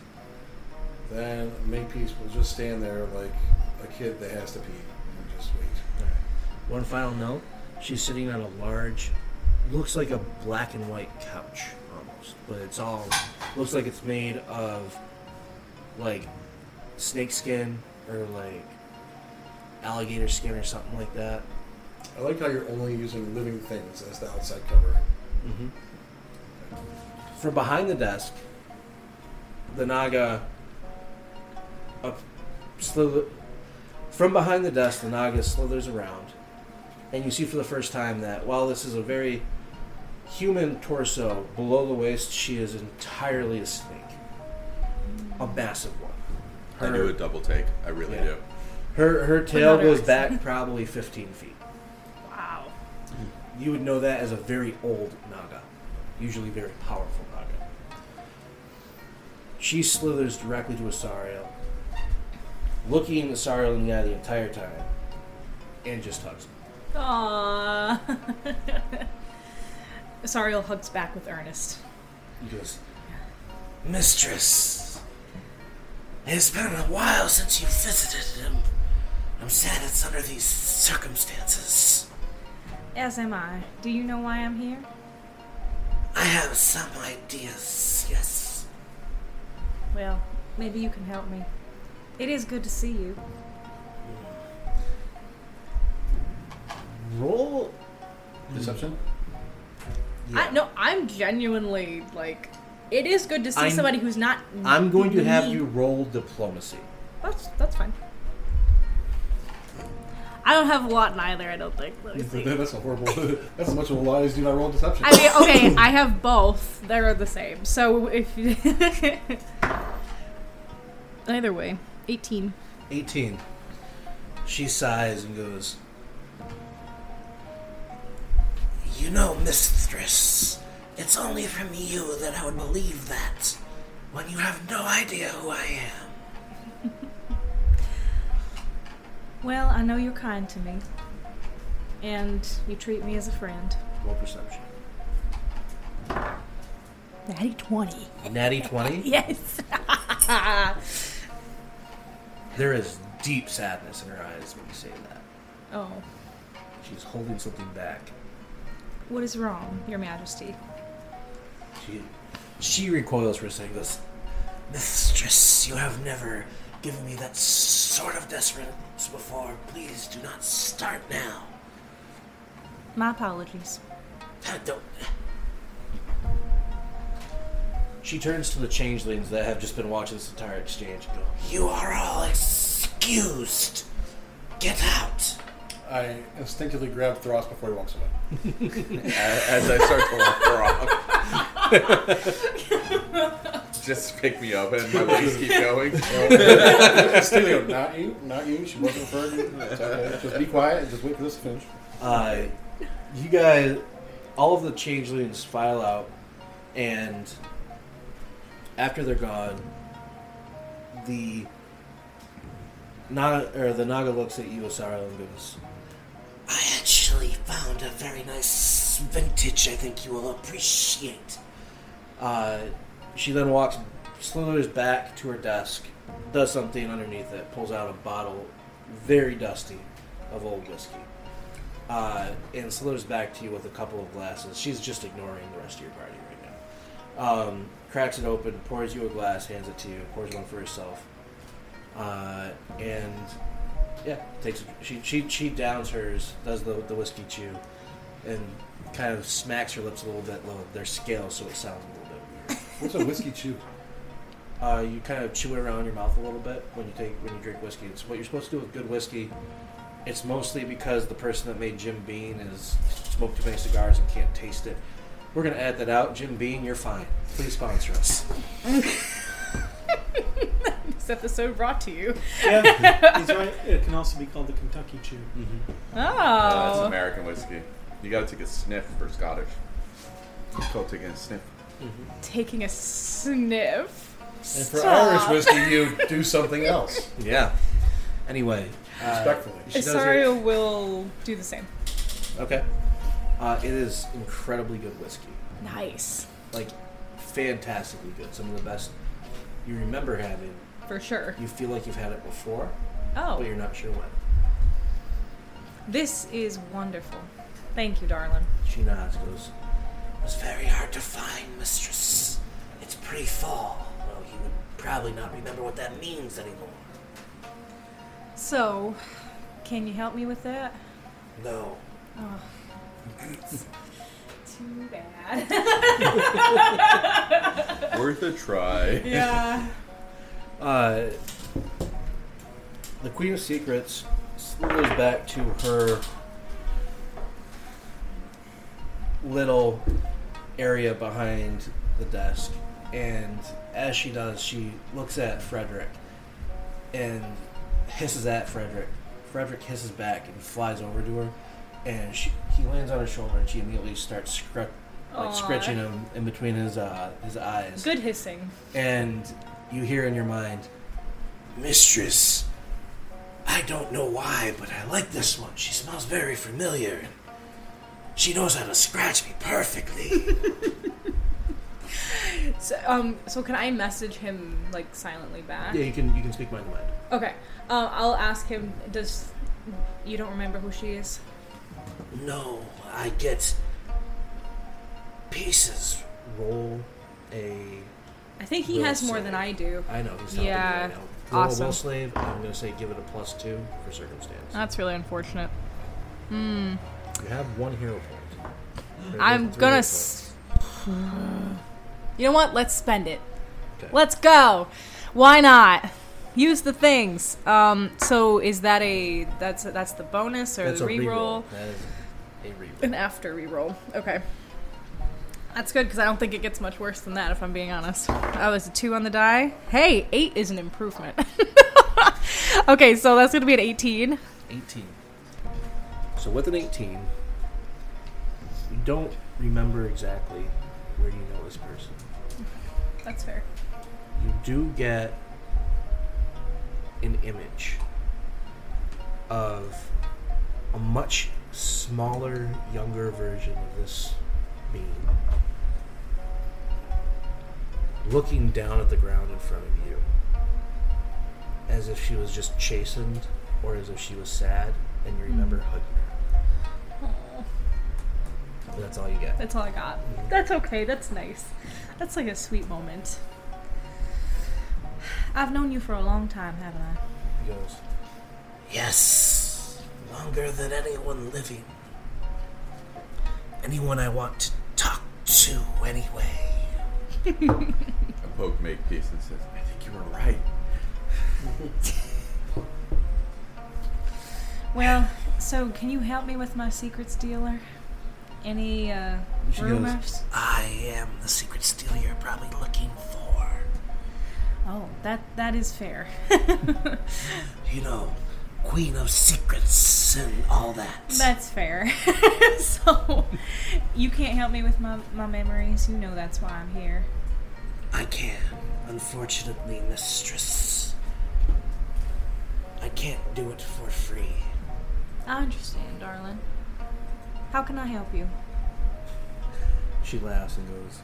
Then Makepeace will just stand there like a kid that has to pee and just wait. All right. One final note. She's sitting on a large, looks like a black and white couch almost, but it's all, looks like it's made of like snake skin or like alligator skin or something like that. I like how you're only using living things as the outside cover. Mm-hmm. From behind the desk, the Naga up slither- from behind the desk, the Naga slithers around, and you see for the first time that while this is a very human torso, below the waist she is entirely a snake. A massive one. Her, I do a double take. I really yeah. do. Her her tail goes back probably fifteen feet. Wow. You would know that as a very old Naga. Usually very powerful Naga. She slithers directly to Asariel, looking Asariel in the eye the entire time, and just hugs him. Aww. Asariel hugs back with earnest. He goes, "Mistress, it's been a while since you visited him. I'm sad it's under these circumstances." As am I. Do you know why I'm here? I have some ideas, yes. Well, maybe you can help me. It is good to see you. Roll deception? Yeah. I, no, I'm genuinely, like, it is good to see I'm, somebody who's not... I'm going to have you roll diplomacy. That's that's fine. I don't have a lot in either, I don't think. Let me see. That's a horrible... That's as much of a lie as do not roll deception. I mean, okay, I have both. They're the same. So if... You either way. eighteen. eighteen. She sighs and goes, "You know, mistress, it's only from you that I would believe that, when you have no idea who I am." Well, I know you're kind to me, and you treat me as a friend. What perception? Natty twenty. Natty twenty? Yes. There is deep sadness in her eyes when you say that. Oh. She's holding something back. What is wrong, Your Majesty? She, she recoils for a second. Goes, "Mistress, you have never given me that sort of deference before. Please do not start now." My apologies. I don't. She turns to the changelings that have just been watching this entire exchange and goes, "You are all excused. Get out." I instinctively grab Thross before he walks away. As I start to walk off, just pick me up and my legs keep going. Still, not you, not you. She wasn't referring to you. Just be quiet and just wait for this to finish. Uh, you guys, all of the changelings file out, and after they're gone, the Naga, or the Naga looks at you, Asariel, and goes, "I actually found a very nice vintage I think you will appreciate." Uh, she then walks, slithers back to her desk, does something underneath it, pulls out a bottle, very dusty, of old whiskey. Uh, and slithers back to you with a couple of glasses. She's just ignoring the rest of your party right now. Um, cracks it open, pours you a glass, hands it to you, pours one for herself. Uh, and yeah, takes she she she downs hers, does the the whiskey chew, and kind of smacks her lips a little bit low, their scale, so it sounds a little bit weird. What's a whiskey chew? Uh, you kind of chew it around your mouth a little bit when you take when you drink whiskey. It's what you're supposed to do with good whiskey. It's mostly because the person that made Jim Beam has smoked too many cigars and can't taste it. We're going to add that out. Jim Beam, you're fine. Please sponsor us. This episode brought to you. Yeah, he's right. It can also be called the Kentucky Chew. Mm-hmm. Oh. Uh, that's American whiskey. You got to take a sniff for Scottish. It's called taking a sniff. Mm-hmm. Taking a sniff. And for Irish whiskey, you do something else. Yeah. Anyway. Respectfully. Uh, Asariel will do the same. Okay. Uh, it is incredibly good whiskey. Nice. Like, fantastically good. Some of the best you remember having. For sure. You feel like you've had it before. Oh. But you're not sure when. This is wonderful. Thank you, darling. She nods, goes, it was very hard to find, mistress. It's pre-fall. Well, he would probably not remember what that means anymore. So, can you help me with that? No. Oh, that's too bad. Worth a try. Yeah. Uh, the Queen of Secrets slithers back to her little area behind the desk, and as she does, she looks at Frederick and hisses at Frederick. Frederick hisses back and flies over to her, and she, he lands on her shoulder, and she immediately starts scr- like scratching him in between his uh, his eyes. Good hissing. And you hear in your mind, mistress, I don't know why, but I like this one. She smells very familiar, and she knows how to scratch me perfectly. So, um, so can I message him, like, silently back? Yeah, you can. You can speak mind to mind. Okay, uh, I'll ask him. Does you don't remember who she is? No, I get pieces. Roll a. I think he has more slave. Than I do. I know. He's yeah. Right now. Roll awesome. A will slave. I'm going to say give it a plus two for circumstance. That's really unfortunate. Hmm. You have one hero point. Three I'm gonna. S- you know what? Let's spend it. Okay. Let's go. Why not? Use the things. Um. So is that a that's a, that's the bonus or that's the reroll? That is a reroll. An after reroll. Okay. That's good because I don't think it gets much worse than that. If I'm being honest. Oh, there's a two on the die. Hey, eight is an improvement. Okay, so that's gonna be an eighteen. Eighteen. So with an eighteen, you don't remember exactly where you know this person. That's fair. You do get an image of a much smaller, younger version of this being looking down at the ground in front of you as if she was just chastened or as if she was sad and you remember mm. hugging her. That's all you get. That's all I got. That's okay. That's nice. That's like a sweet moment. I've known you for a long time, haven't I? He goes, yes. Longer than anyone living. Anyone I want to talk to, anyway. I poke Makepeace and says, I think you were right. Well, so can you help me with my secrets dealer? Any uh, rumors? Goes, I am the secret steal you're probably looking for. Oh, that that is fair. You know, Queen of Secrets and all that. That's fair. So, you can't help me with my, my memories. You know that's why I'm here. I can. Unfortunately, mistress. I can't do it for free. I understand, darling. How can I help you? She laughs and goes,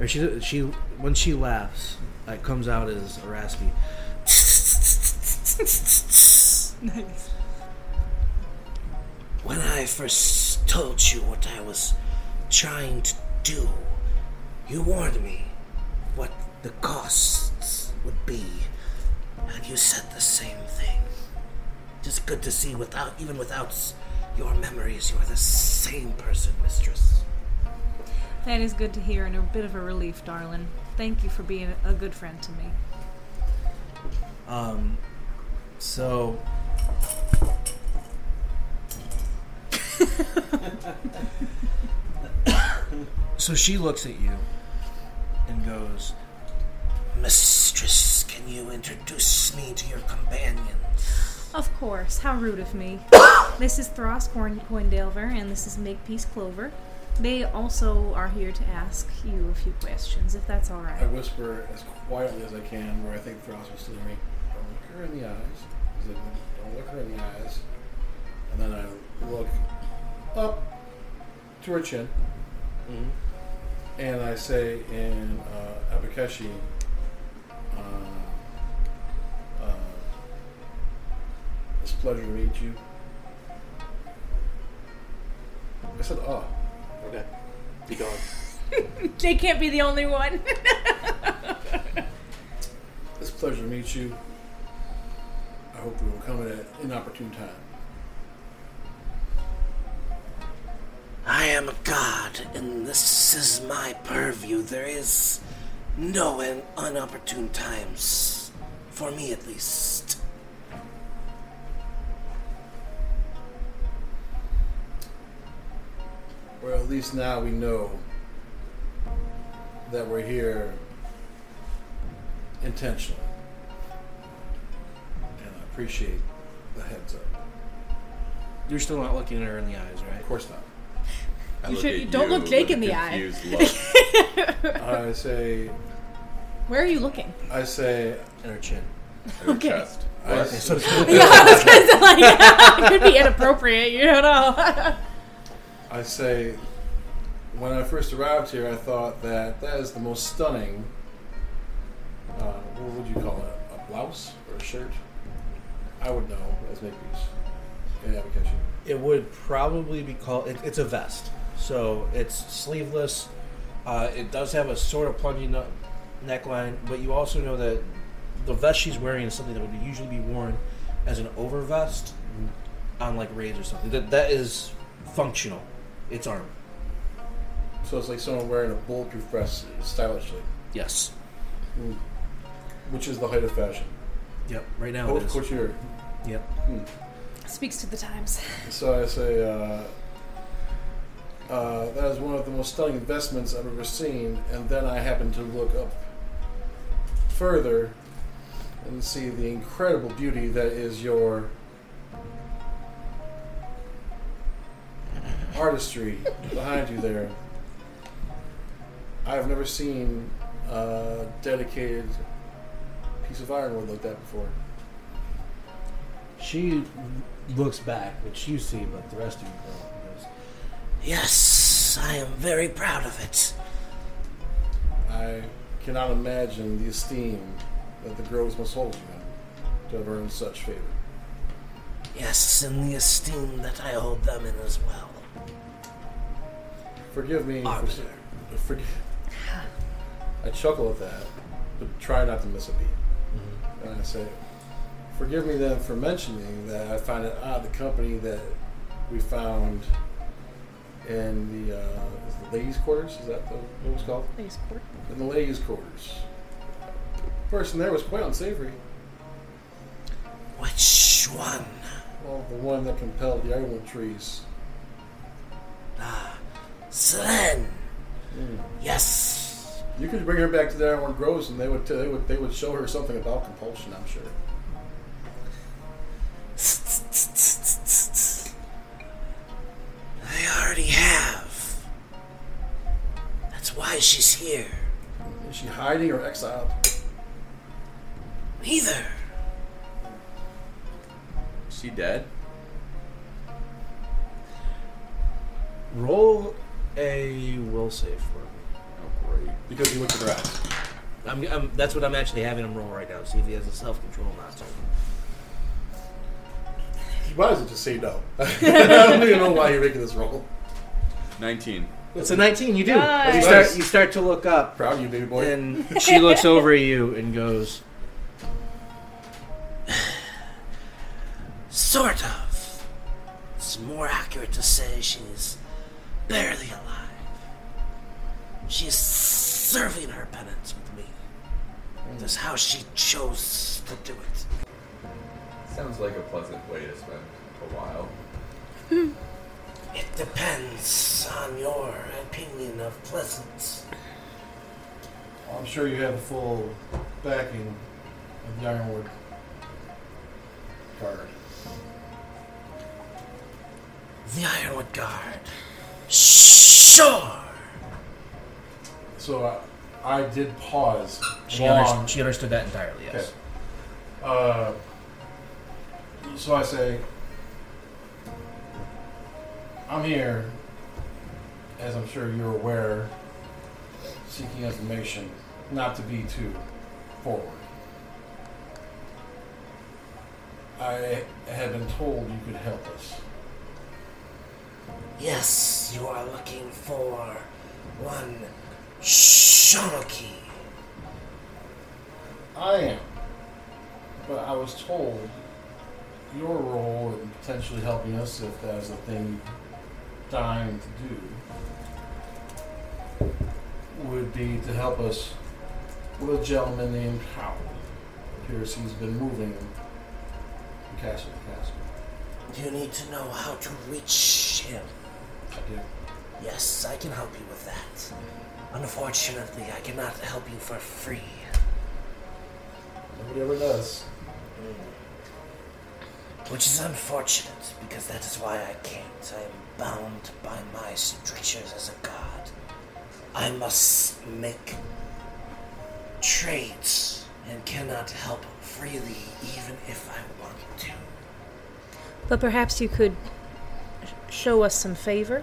or she she when she laughs, it comes out as a raspy. Nice. When I first told you what I was trying to do, You warned me what the costs would be, and you said the same thing. It is good to see without, even without your memories, you are the same person, mistress. That is good to hear, and a bit of a relief, darling. Thank you for being a good friend to me. Um, so... So she looks at you and goes, Mistress, can you introduce me to your companion? Of course. How rude of me. This is Thross Coindelver, and this is Makepeace Clover. They also are here to ask you a few questions, if that's all right. I whisper as quietly as I can, where I think Thross will still hear me. Don't look her in the eyes. Don't look her in the eyes. And then I look up to her chin. Mm-hmm. And I say in uh, Abukeshi, uh, uh, it's a pleasure to meet you. I said, oh. Okay. Be gone. They can't be the only one. It's a pleasure to meet you. I hope we will come at an inopportune time. I am a god, and this is my purview. There is no unopportune times, for me at least. Well, at least now we know that we're here intentionally, and I appreciate the heads up. You're still not looking at her in the eyes, right? Of course not. You look should, don't you look Jake in the eye. I say... Where are you looking? I say... In her chin. In her okay. chest. I okay. So yeah, I was going to say, like, yeah, it could be inappropriate, you don't know. I say, when I first arrived here, I thought that that is the most stunning... Uh, what would you call it? A blouse? Or a shirt? I would know as Makepeace. In Abukeshi. It would probably be called... It, it's a vest. So it's sleeveless. Uh, it does have a sort of plunging neckline, but you also know that the vest she's wearing is something that would usually be worn as an over vest on like raids or something. That that is functional. It's armor. So it's like someone wearing a bulletproof vest stylishly. Yes. Mm. Which is the height of fashion. Yep. Right now. Oh, it is. Couture. Yep. Mm. Speaks to the times. So I say. Uh, Uh, that is one of the most stunning investments I've ever seen, and then I happened to look up further and see the incredible beauty that is your artistry behind you there. I've never seen a dedicated piece of ironwood like that before. She looks back, which you see, but the rest of you don't. Yes, I am very proud of it. I cannot imagine the esteem that the girls must hold you in to have earned such favor. Yes, and the esteem that I hold them in as well. Forgive me. Arbiter. For, forgive. I chuckle at that, but try not to miss a beat. Mm-hmm. And I say, forgive me then for mentioning that I find it odd the company that we found... And the, uh, is the ladies' quarters, is that the, what it was called? Ladies' quarters. In the ladies' quarters. The person there was quite unsavory. Which one? Well, the one that compelled the Ironwood trees. Ah, Selen! Mm. Yes! You could bring her back to the Ironwood groves and they would, t- they would, they would show her something about compulsion, I'm sure. I already have. That's why she's here. Is she hiding or exiled? Neither. Is she dead? Roll a will save for me. Oh, great. Because you looked at her eyes. I'm, I'm, that's what I'm actually having him roll right now. See if he has a self-control not to. You might as well just say no. I don't even know why you're making this roll. nineteen. It's a nineteen. You do. Nice. You start. You start to look up. Proud of you, baby boy. And she looks over at you and goes, "Sort of. It's more accurate to say she's barely alive. She's serving her penance with me. That's how she chose to do it." Sounds like a pleasant way to spend a while. Hmm. It depends on your opinion of pleasant. I'm sure you have the full backing of the Ironwood Guard. The Ironwood Guard. Sure. So I, I did pause. She, under, she understood that entirely, yes. Okay. Uh, so I say, I'm here, as I'm sure you're aware, seeking information, not to be too forward. I have been told you could help us. Yes, you are looking for one Shonaki. I am, but I was told your role in potentially helping us, if that is a thing dying to do, would be to help us with a gentleman named Howell. It appears he's been moving from castle to castle. You need to know how to reach him. I do. Yes, I can help you with that. Unfortunately, I cannot help you for free. Nobody ever does. Mm. Which is unfortunate, because that is why I can't. I am bound by my strictures as a god. I must make trades and cannot help freely even if I want to. But perhaps you could show us some favor?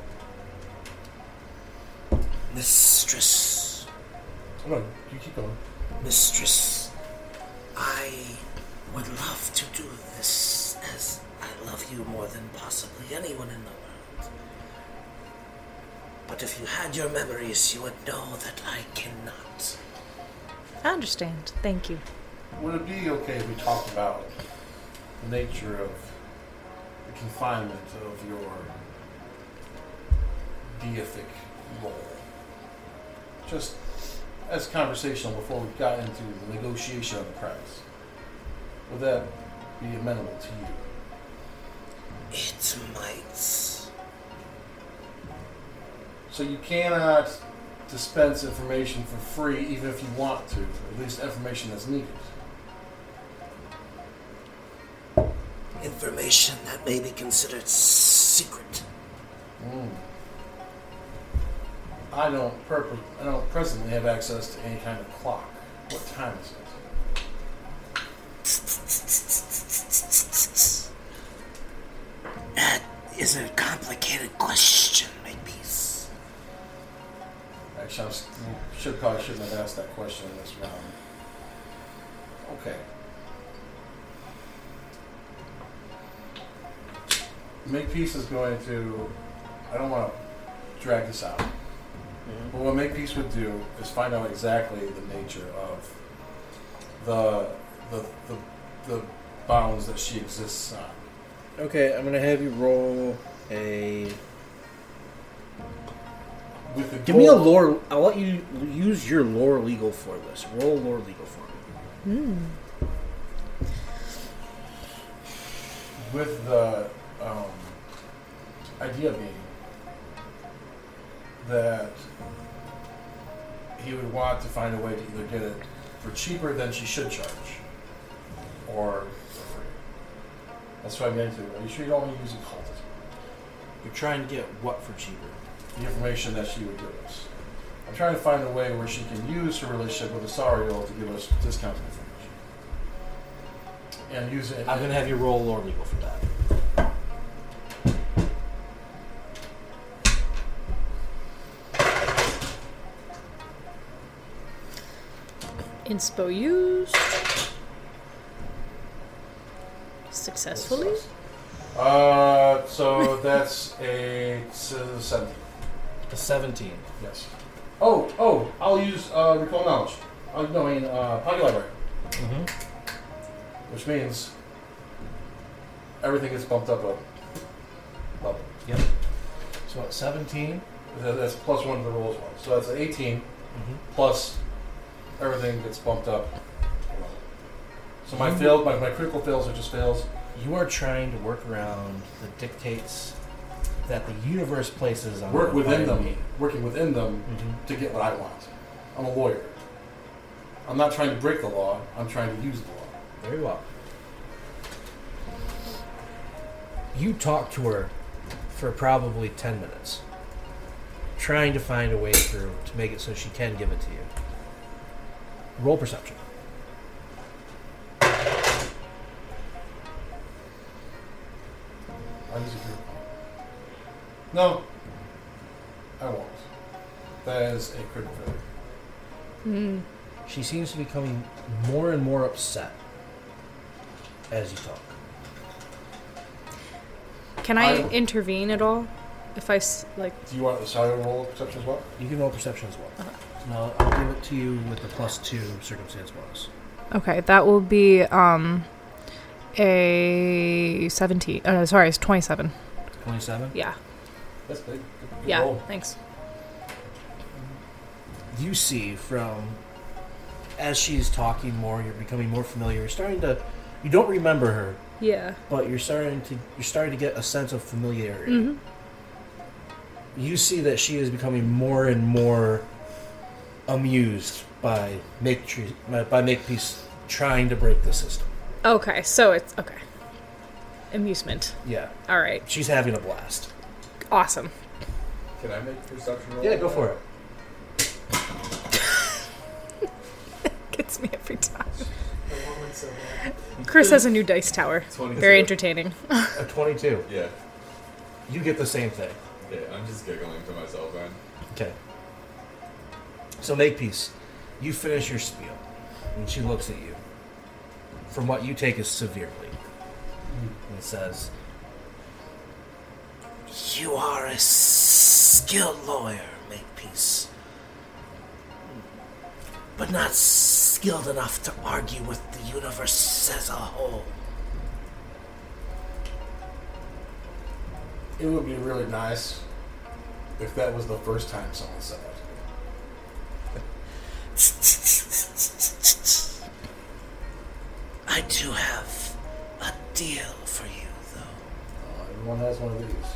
Mistress. Come on, you keep going. Mistress, I would love to do this, as I love you more than possibly anyone in the world. But if you had your memories, you would know that I cannot. I understand. Thank you. Would it be okay if we talked about the nature of the confinement of your deific role? Just as conversational before we got into the negotiation of the price. Would that be amenable to you? It might. So you cannot dispense information for free, even if you want to, at least information that's needed. Information that may be considered secret. Mm. I don't purpose. I don't presently have access to any kind of clock. What time is it? That is a complicated question. Actually, I was, should probably shouldn't have asked that question in this round. Okay. Makepeace is going to... I don't want to drag this out. Mm-hmm. But what Makepeace would do is find out exactly the nature of the the the, the bounds that she exists on. Okay, I'm going to have you roll a... Give goal. me a lore. I'll let you use your lore legal for this. Roll lore legal for me. Mm. With the um, idea being that he would want to find a way to either get it for cheaper than she should charge, or for free. That's what I'm getting to. Are you sure you don't want to use a cult? You're trying to get what for cheaper? The information that she would give us. I'm trying to find a way where she can use her relationship with Asariel to give us discounted information. And use it. I'm going to have you roll lore legal for that. Inspo used. Successfully. Uh, so that's a seventeen. The seventeen. Yes. Oh, oh, I'll use uh, Recall Knowledge. Uh, no, I mean, uh, Pocket Library. Mm-hmm. Which means everything gets bumped up a level. Yep. So what, seventeen? That's plus one to the rules one. So that's eighteen, mm-hmm. plus everything gets bumped up. So my, failed, my, my critical fails are just fails. You are trying to work around the dictates that the universe places on work within them, me. working within them mm-hmm. to get what I want. I'm a lawyer. I'm not trying to break the law. I'm trying to use the law. Very well. You talk to her for probably ten minutes, trying to find a way through to make it so she can give it to you. Roll perception. I use a group. No, I won't. That is a critical failure. Mm. She seems to be becoming more and more upset as you talk. Can I, I w- intervene at all? If I, like... Do you want the side roll perception as well? You can roll perception as well. Uh-huh. No, I'll give it to you with the plus two circumstance bonus. Okay, that will be um, a seventeen. Oh, no, sorry, it's twenty-seven. twenty-seven? Yeah. That's big. Good yeah, roll. Thanks. You see from... As she's talking more, you're becoming more familiar. You're starting to... You don't remember her. Yeah. But you're starting to you're starting to get a sense of familiarity. Mm-hmm. You see that she is becoming more and more amused by make tre- by Makepeace trying to break the system. Okay, so it's okay. Amusement. Yeah. All right. She's having a blast. Awesome. Can I make perception roll? Yeah, go for it. Gets me every time. Chris has a new dice tower. twenty-two. Very entertaining. A twenty-two. Yeah. You get the same thing. Yeah, I'm just giggling to myself, man. Okay. So, Makepeace, you finish your spiel, and she looks at you from what you take as severely, and says, "You are a skilled lawyer, Makepeace, but not skilled enough to argue with the universe as a whole." It would be really nice if that was the first time someone said it. I do have a deal for you, though. Uh, everyone has one of these.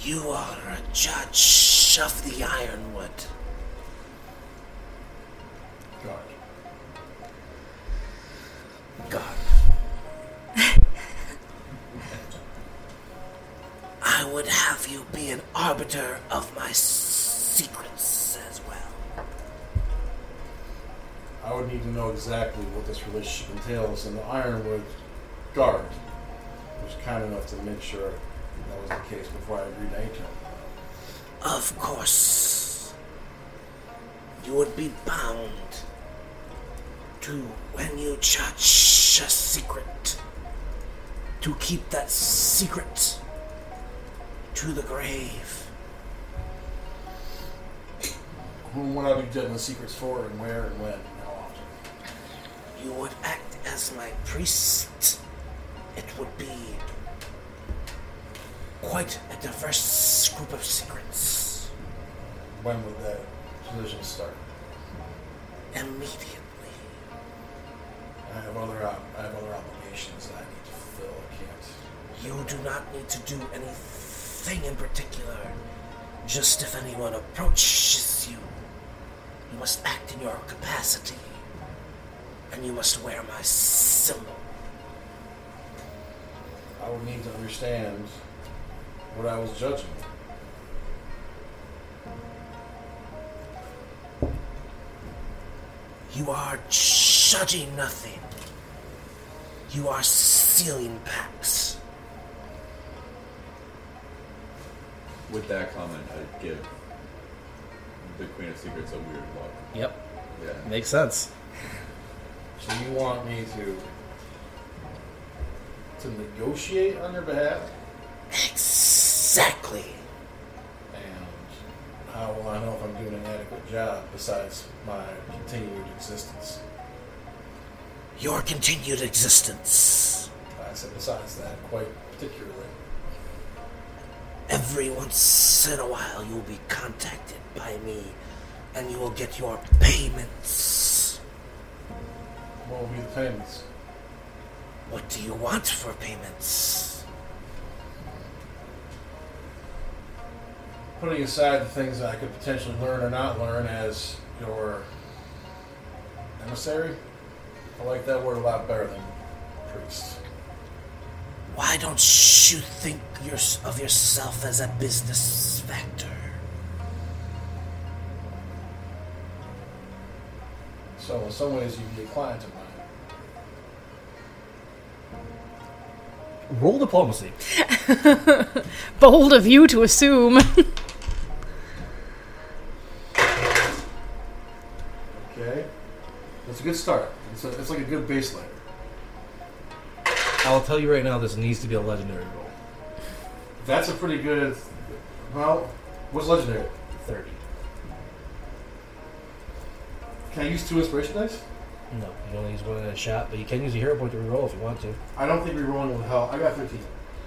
You are a judge of the Ironwood. God. God. I would have you be an arbiter of my secrets as well. I would need to know exactly what this relationship entails, and the Ironwood Guard was kind enough to make sure that was the case before I agreed to anything. Of course. You would be bound to, when you judge a secret, to keep that secret to the grave. Whom would I be judging the secrets for, and where, and when, and how often? You would act as my priest. It would be quite a diverse group of secrets. When would that position start? Immediately. I have other op- I have other obligations that I need to fulfill. I can't. You do not need to do anything. Thing in particular. Just if anyone approaches you, you must act in your capacity, and you must wear my symbol. I would need to understand what I was judging. You are judging nothing. You are sealing pacts. With that comment, I'd give the Queen of Secrets a weird look. Yep. Yeah. Makes sense. So you want me to to negotiate on your behalf? Exactly. How will I know if I'm doing an adequate job besides my continued existence? Your continued existence. I said besides that, quite particularly. Every once in a while you will be contacted by me, and you will get your payments. What will be the payments? What do you want for payments? Putting aside the things that I could potentially learn or not learn as your emissary, I like that word a lot better than priest. Why don't you think of yourself as a business factor? So in some ways you'd be a client of mine. Roll diplomacy. Bold of you to assume. Okay. That's a good start. It's, a, it's like a good base layer. I'll tell you right now, this needs to be a legendary roll. That's a pretty good... Well, what's legendary? thirty. Can I use two inspiration dice? No, you can only use one in a shot, but you can use a hero point to reroll if you want to. I don't think rerolling will help. I got fifteen.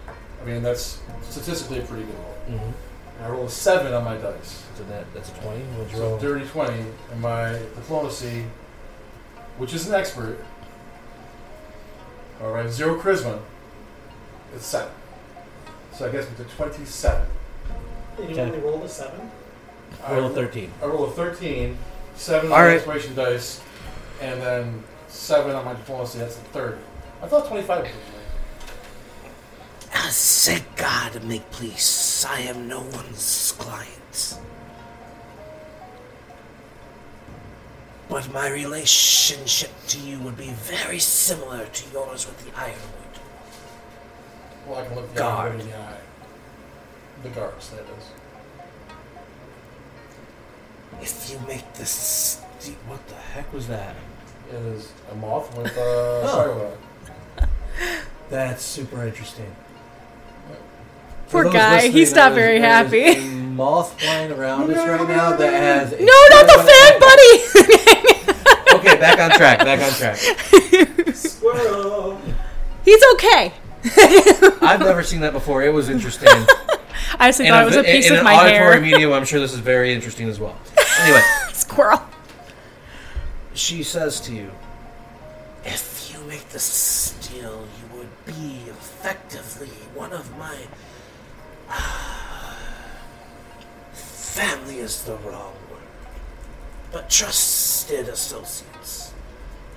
I mean, that's statistically a pretty good roll. Mm-hmm. And I rolled a seven on my dice. So that that's a twenty? What'd you roll? So dirty twenty, and my diplomacy, which is an expert... Alright, zero charisma. It's seven. So I guess with the twenty-seven. Did you only roll a seven? I roll a thirteen. I roll a thirteen, seven on the inspiration dice, and then seven on my diplomacy. That's the third. I thought twenty-five was the thing. Say God, make peace. I am no one's client. But my relationship to you would be very similar to yours with the Ironwood. Well, I can look the Ironwood in the eye. The guards, that is. If you make this... What the heck was that? It is a moth with a firework. That's super interesting. For Poor guy, he's not very happy. Moth flying around us right now that has... No, not the fan buddy! Okay, back on track, back on track. Squirrel. He's okay. I've never seen that before. It was interesting. I actually thought it was a piece of my hair. In an auditory medium, I'm sure this is very interesting as well. Anyway. Squirrel. She says to you, if you make this deal, you would be effectively one of my... Family is the wrong word, but trusted associates,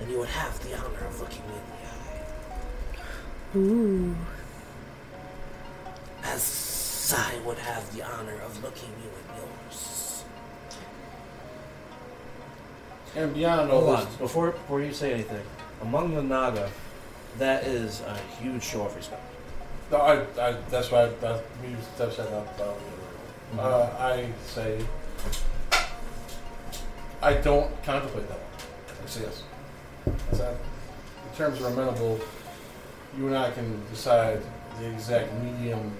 and you would have the honor of looking me in the eye. Ooh. As I would have the honor of looking you in yours. And beyond all this, before before you say anything, among the Naga, that is a huge show of respect. No, I, I that's why I, that, we used to touch that up. Uh, I say, I don't contemplate that one. I say yes. I, in terms of amenable, you and I can decide the exact medium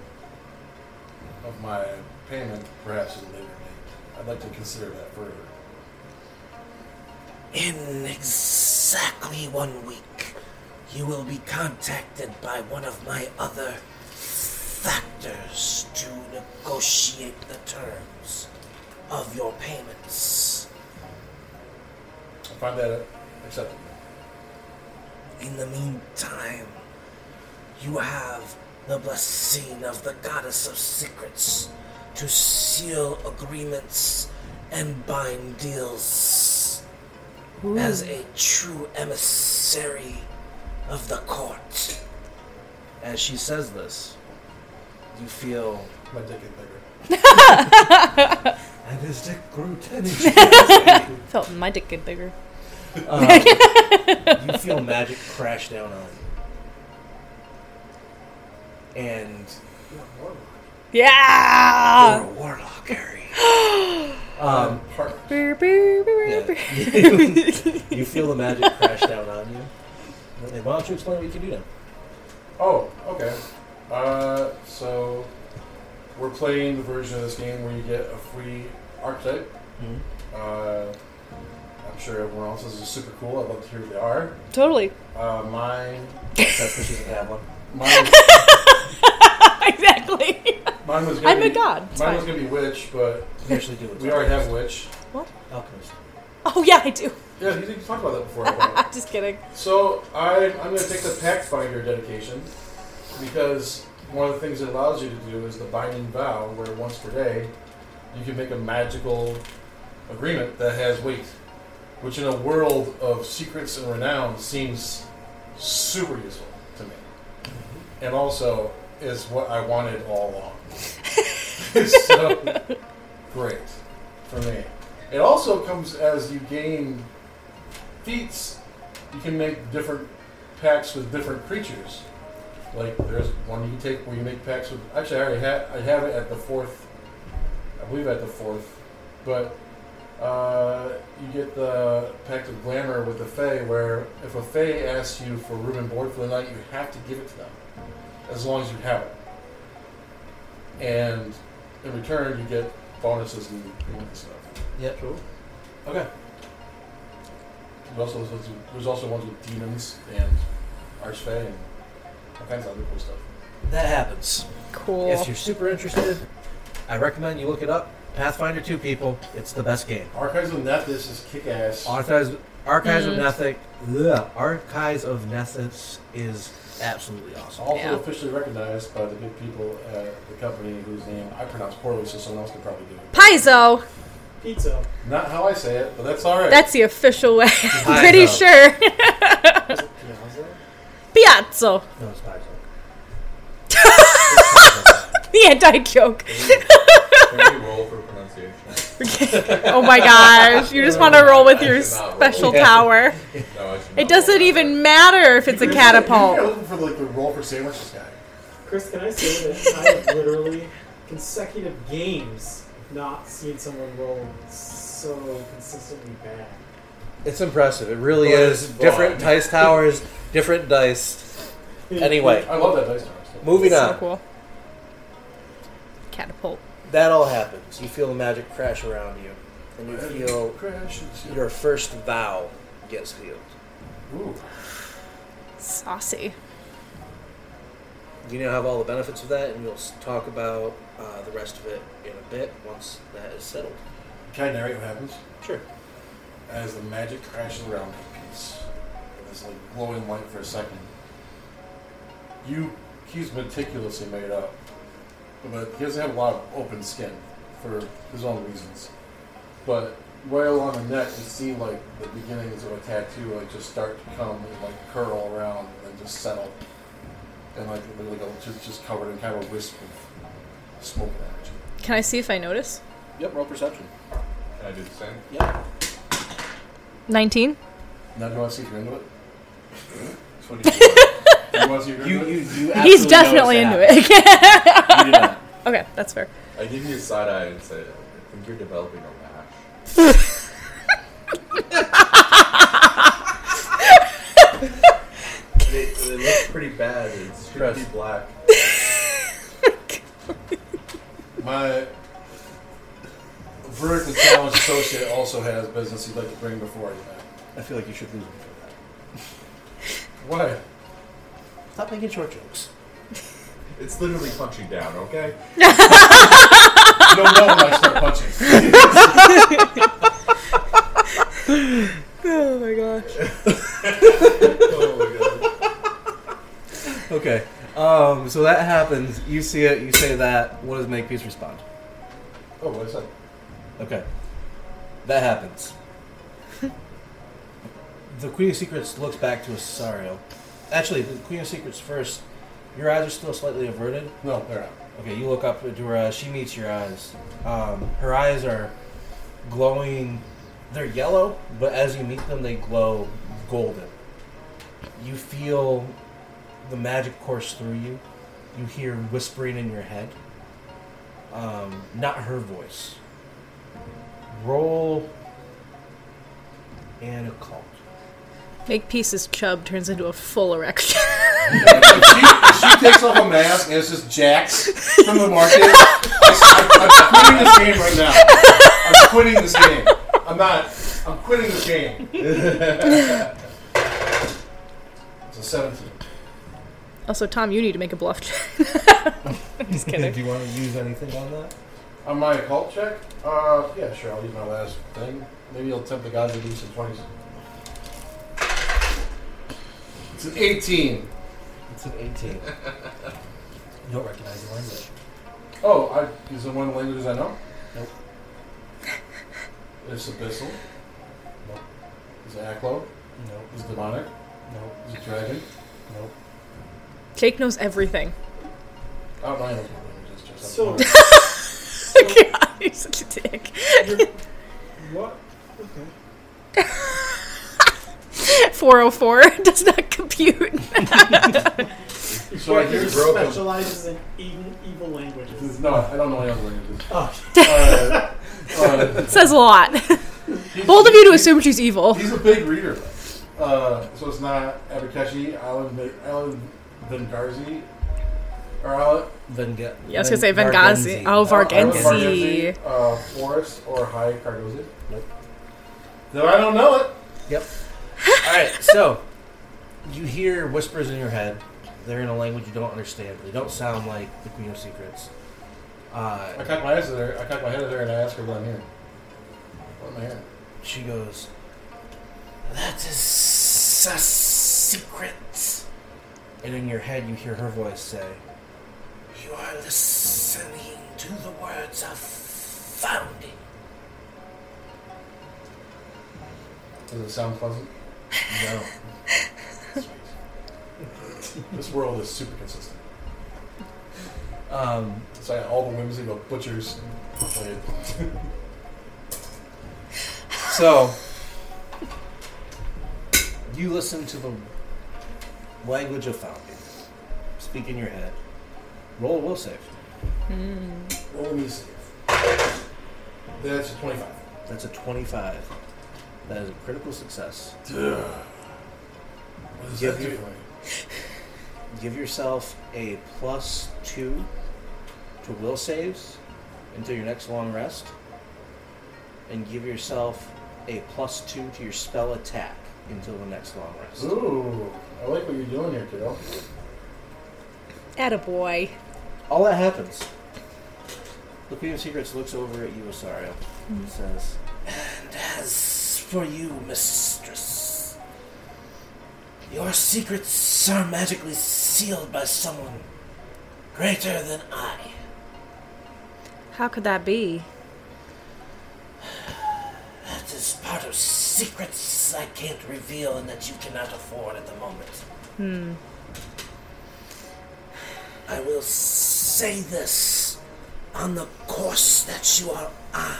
of my payment, perhaps at a later date. I'd like to consider that further. In exactly one week, you will be contacted by one of my other factors to negotiate the terms of your payments. I find that acceptable. In the meantime, you have the blessing of the Goddess of Secrets to seal agreements and bind deals. Ooh. As a true emissary of the court. As she says this, you feel my dick is bigger. And his dick grew ten inches. Felt my dick get bigger. Um, you feel magic crash down on you. And you're a warlock. Yeah. You're a warlock, Harry. um, You feel the magic crash down on you. Why don't you explain what you can do now? Oh, okay. Uh, so we're playing the version of this game where you get a free archetype. Mm-hmm. Uh, I'm sure everyone else's is super cool. I'd love to hear what they are. Totally. Uh, mine, except because she doesn't have one. Mine exactly. Mine was gonna I'm be, a god. It's mine fine. was going to be witch, but we actually do. We already have witch. What? Alchemist. Oh yeah, I do. Yeah, you think you talked about that before. About just kidding. So I, I'm going to take the Pathfinder dedication because one of the things it allows you to do is the Binding Vow, where once per day you can make a magical agreement that has weight, which in a world of secrets and renown seems super useful to me. Mm-hmm. And also is what I wanted all along. So great for me. It also comes as you gain feats. You can make different pacts with different creatures. Like there's one you can take where you make pacts with. Actually, I already have. I have it at the fourth. I believe at the fourth, but uh, you get the pact of glamour with the Fae, where if a Fae asks you for room and board for the night, you have to give it to them, as long as you have it. And in return, you get bonuses and stuff. Yeah, cool. Okay. There's also, there's also ones with demons and archfey and all kinds of other cool stuff. That happens. Cool. If you're super interested, I recommend you look it up. Pathfinder two, people. It's the best game. Archives of Nethys is kick-ass. Archives, Archives mm. of Nethys. Ugh. Archives of Nethys is absolutely awesome. Also yeah. officially recognized by the good people at the company whose name I pronounce poorly, so someone else could probably do it. Paizo. Pizza. Not how I say it, but that's all right. That's the official way. I'm pretty sure. Piazza? Piazzo. No, it's Paizo. The anti-joke. Can we roll for pronunciation? Oh my gosh. You just want to roll with your special roll. Power. Yeah. No, it doesn't even matter if it's a catapult. You're looking for like the roll for sandwiches guy. Chris, can I say that I have literally consecutive games not seen someone roll so consistently bad. It's impressive. It really but is. Different dice towers, different dice. Anyway. I love that dice tower. Moving on. So cool. Catapult. That all happens. You feel the magic crash around you. And you feel your first vow gets healed. Ooh. Saucy. You now have all the benefits of that, and we'll talk about uh, the rest of it in a bit once that is settled. Can I narrate what happens? Sure. As the magic crashes around Makepeace, this like glowing light for a second, you he's meticulously made up, but he doesn't have a lot of open skin for his own reasons. But right along the neck, you see like the beginnings of a tattoo, like just start to come and like curl around and just settle. And like, like a, just covered in kind of a wisp of smoke energy. Can I see if I notice? Yep, roll perception. Can I do the same? Yep. nineteen. Now do you want to see if you're into it? twenty-four. Do you want to see if you're into you, it? You, you He's definitely into that. it. You do not. Okay, that's fair. I give you a side eye and say, I think you're developing a rash. It, it looks pretty bad. It's pretty black. My vertically challenged associate also has business he'd like to bring before you. I feel like you should lose him for that. Why? Stop making short jokes. It's literally punching down, okay? You don't know when I start punching. Oh my gosh. Oh my god. Okay, um, so that happens. You see it, you say that. What does Makepeace respond? Oh, what is that? Okay. That happens. The Queen of Secrets looks back to Asariel. Actually, the Queen of Secrets first. Your eyes are still slightly averted? No, they're not. Okay, you look up to her eyes. She meets your eyes. Um, her eyes are glowing. They're yellow, but as you meet them, they glow golden. You feel the magic course through you. You hear whispering in your head. Um, not her voice. Roll and occult. Makepeace's chub turns into a full erection. she, she takes off a mask and it's just Jax from the market. I, I, I'm quitting this game right now I'm quitting this game. I'm not I'm quitting this game. It's a seventeen. Also, Tom, you need to make a bluff check. I'm just kidding. Do you want to use anything on that? On my occult check? Uh, yeah, sure. I'll use my last thing. Maybe I'll tempt the gods to do some twenties. It's an eighteen. It's an eighteen. You don't recognize the language. Oh, I, is it one of the languages I know? Nope. Is it Abyssal? Nope. Is it Aklo? Nope. Is it Demonic? Nope. Is it Dragon? Nope. Jake knows everything. Oh, mine knows languages. Just so. So God, you're such a dick. What? Okay. four oh four does not compute. So I hear broken. Specializes in evil, evil languages. No, I don't know any other languages. Oh. Uh, uh, says a lot. Bold of you to assume she's evil. He's a big reader. Uh, so it's not Abukeshi, Alan, Alan Vengarzi, or Alan Venga. Yeah, I was gonna say Vengazi. Oh, Vargenzi. Uh, Forest or High Cardozia. Nope. No, I don't know it. Yep. All right, so you hear whispers in your head. They're in a language you don't understand. They don't sound like the Queen of Secrets. Uh, I cock my eyes there. I cock my head there, and I ask her what I'm hearing. What am I hearing? She goes, "That is a secret." And in your head, you hear her voice say, "You are listening to the words of founding." Does it sound pleasant? No. This world is super consistent. Um, it's like all the whimsy about butchers. So, you listen to the language of founding. Speak in your head. Roll a will save. Mm. Roll a me save. That's a twenty-five. That's a twenty-five. That is a critical success. Duh. What does give that do? You, give yourself a plus two to will saves until your next long rest, and give yourself a plus two to your spell attack until the next long rest. Ooh, I like what you're doing here, kiddo. Attaboy. All that happens. The Queen of Secrets looks over at you, Asariel, mm-hmm. and says, "And as for you, mistress, your secrets are magically sealed by someone greater than I." How could that be? That is part of secrets I can't reveal and that you cannot afford at the moment. Hmm. I will say this: on the course that you are on,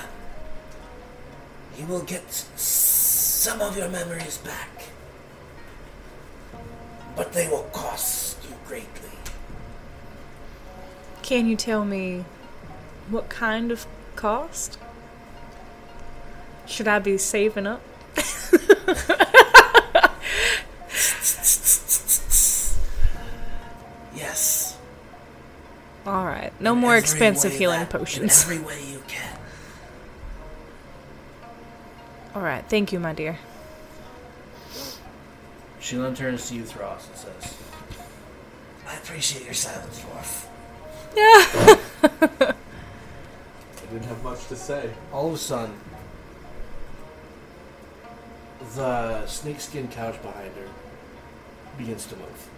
you will get some of your memories back. But they will cost you greatly. Can you tell me what kind of cost? Should I be saving up? Yes. All right. No in more expensive healing that, potions. In every way you can. All right. Thank you, my dear. She then turns to you, Thross, and says, "I appreciate your silence, Worf." Yeah. I didn't have much to say. All of a sudden, the snakeskin couch behind her begins to move.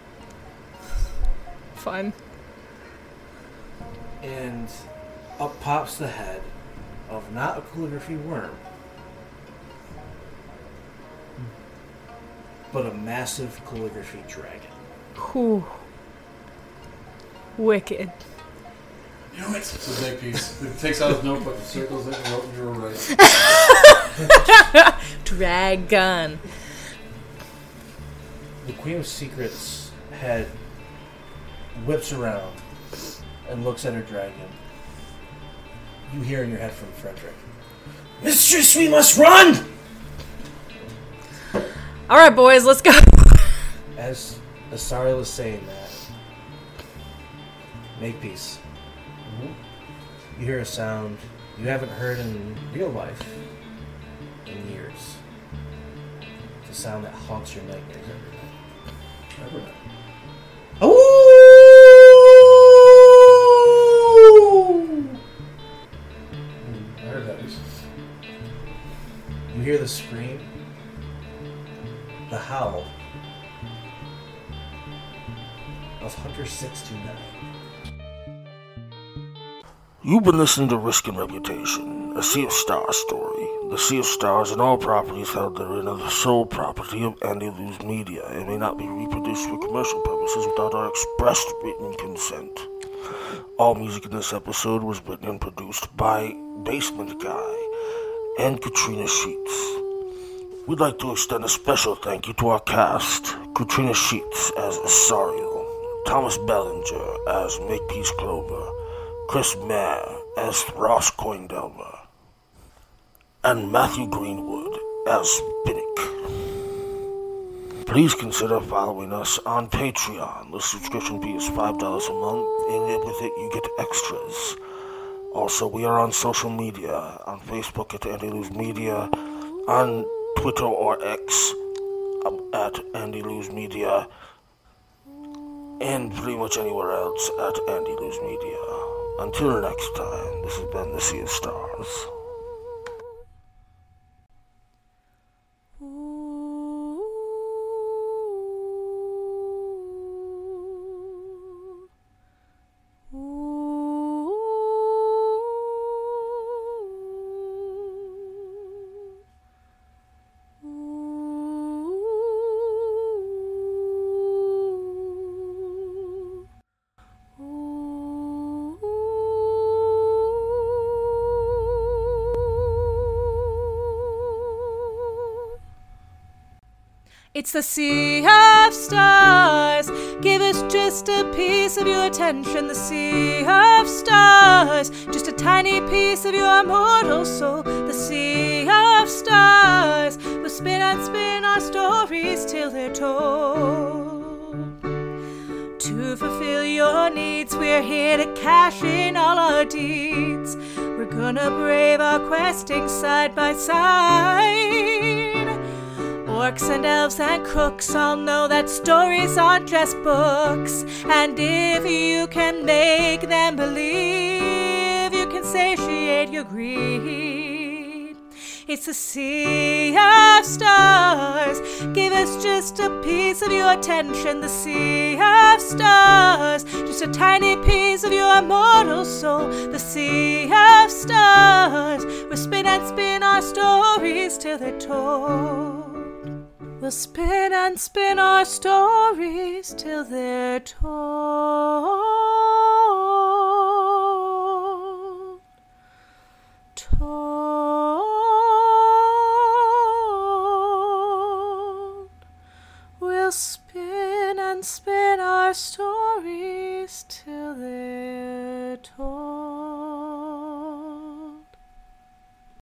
Fun. And up pops the head of not a calligraphy worm, but a massive calligraphy dragon. Ooh. Wicked. You know it. It's his makepiece. It takes out his notebook and circles it and wrote and drew a right. Dragon. The Queen of Secrets' head whips around and looks at her dragon. You hear in your head from Frederick, "Mistress, we must run!" All right, boys, let's go. As Asariel is saying that. Makepeace. Mm-hmm. You hear a sound you haven't heard in real life in years. It's a sound that haunts your nightmares every night. Every night. Oh! I heard that. You hear the scream, the howl of Hunter six two nine. You've been listening to Risk and Reputation, a Sea of Stars story. The Sea of Stars and all properties held therein are the sole property of Andy Luz Media and may not be reproduced for commercial purposes without our expressed written consent. All music in this episode was written and produced by Basement Guy and Katrina Sheets. We'd like to extend a special thank you to our cast, Katrina Sheets as Asariel, Thomas Bellinger as Makepeace Clover, Chris Mayer as Thross Coindelver, and Matthew Greenwood as Binnick. Please consider following us on Patreon. The subscription fee is five dollars a month, and with it you get extras. Also, we are on social media, on Facebook at Andy Luz Media, on Twitter or X at Andy Luz Media, and pretty much anywhere else at Andy Luz Media. Until next time, this has been the Sea of Stars. It's the Sea of Stars. Give us just a piece of your attention. The Sea of Stars. Just a tiny piece of your mortal soul. The Sea of Stars. We'll spin and spin our stories till they're told. To fulfill your needs, we're here to cash in all our deeds. We're gonna brave our questing side by side. Orcs and elves and crooks all know that stories aren't just books. And if you can make them believe, you can satiate your greed. It's the Sea of Stars. Give us just a piece of your attention. The Sea of Stars. Just a tiny piece of your immortal soul. The Sea of Stars. We'll spin and spin our stories till they're told. We'll spin and spin our stories till they're told. Told. We'll spin and spin our stories till they're told.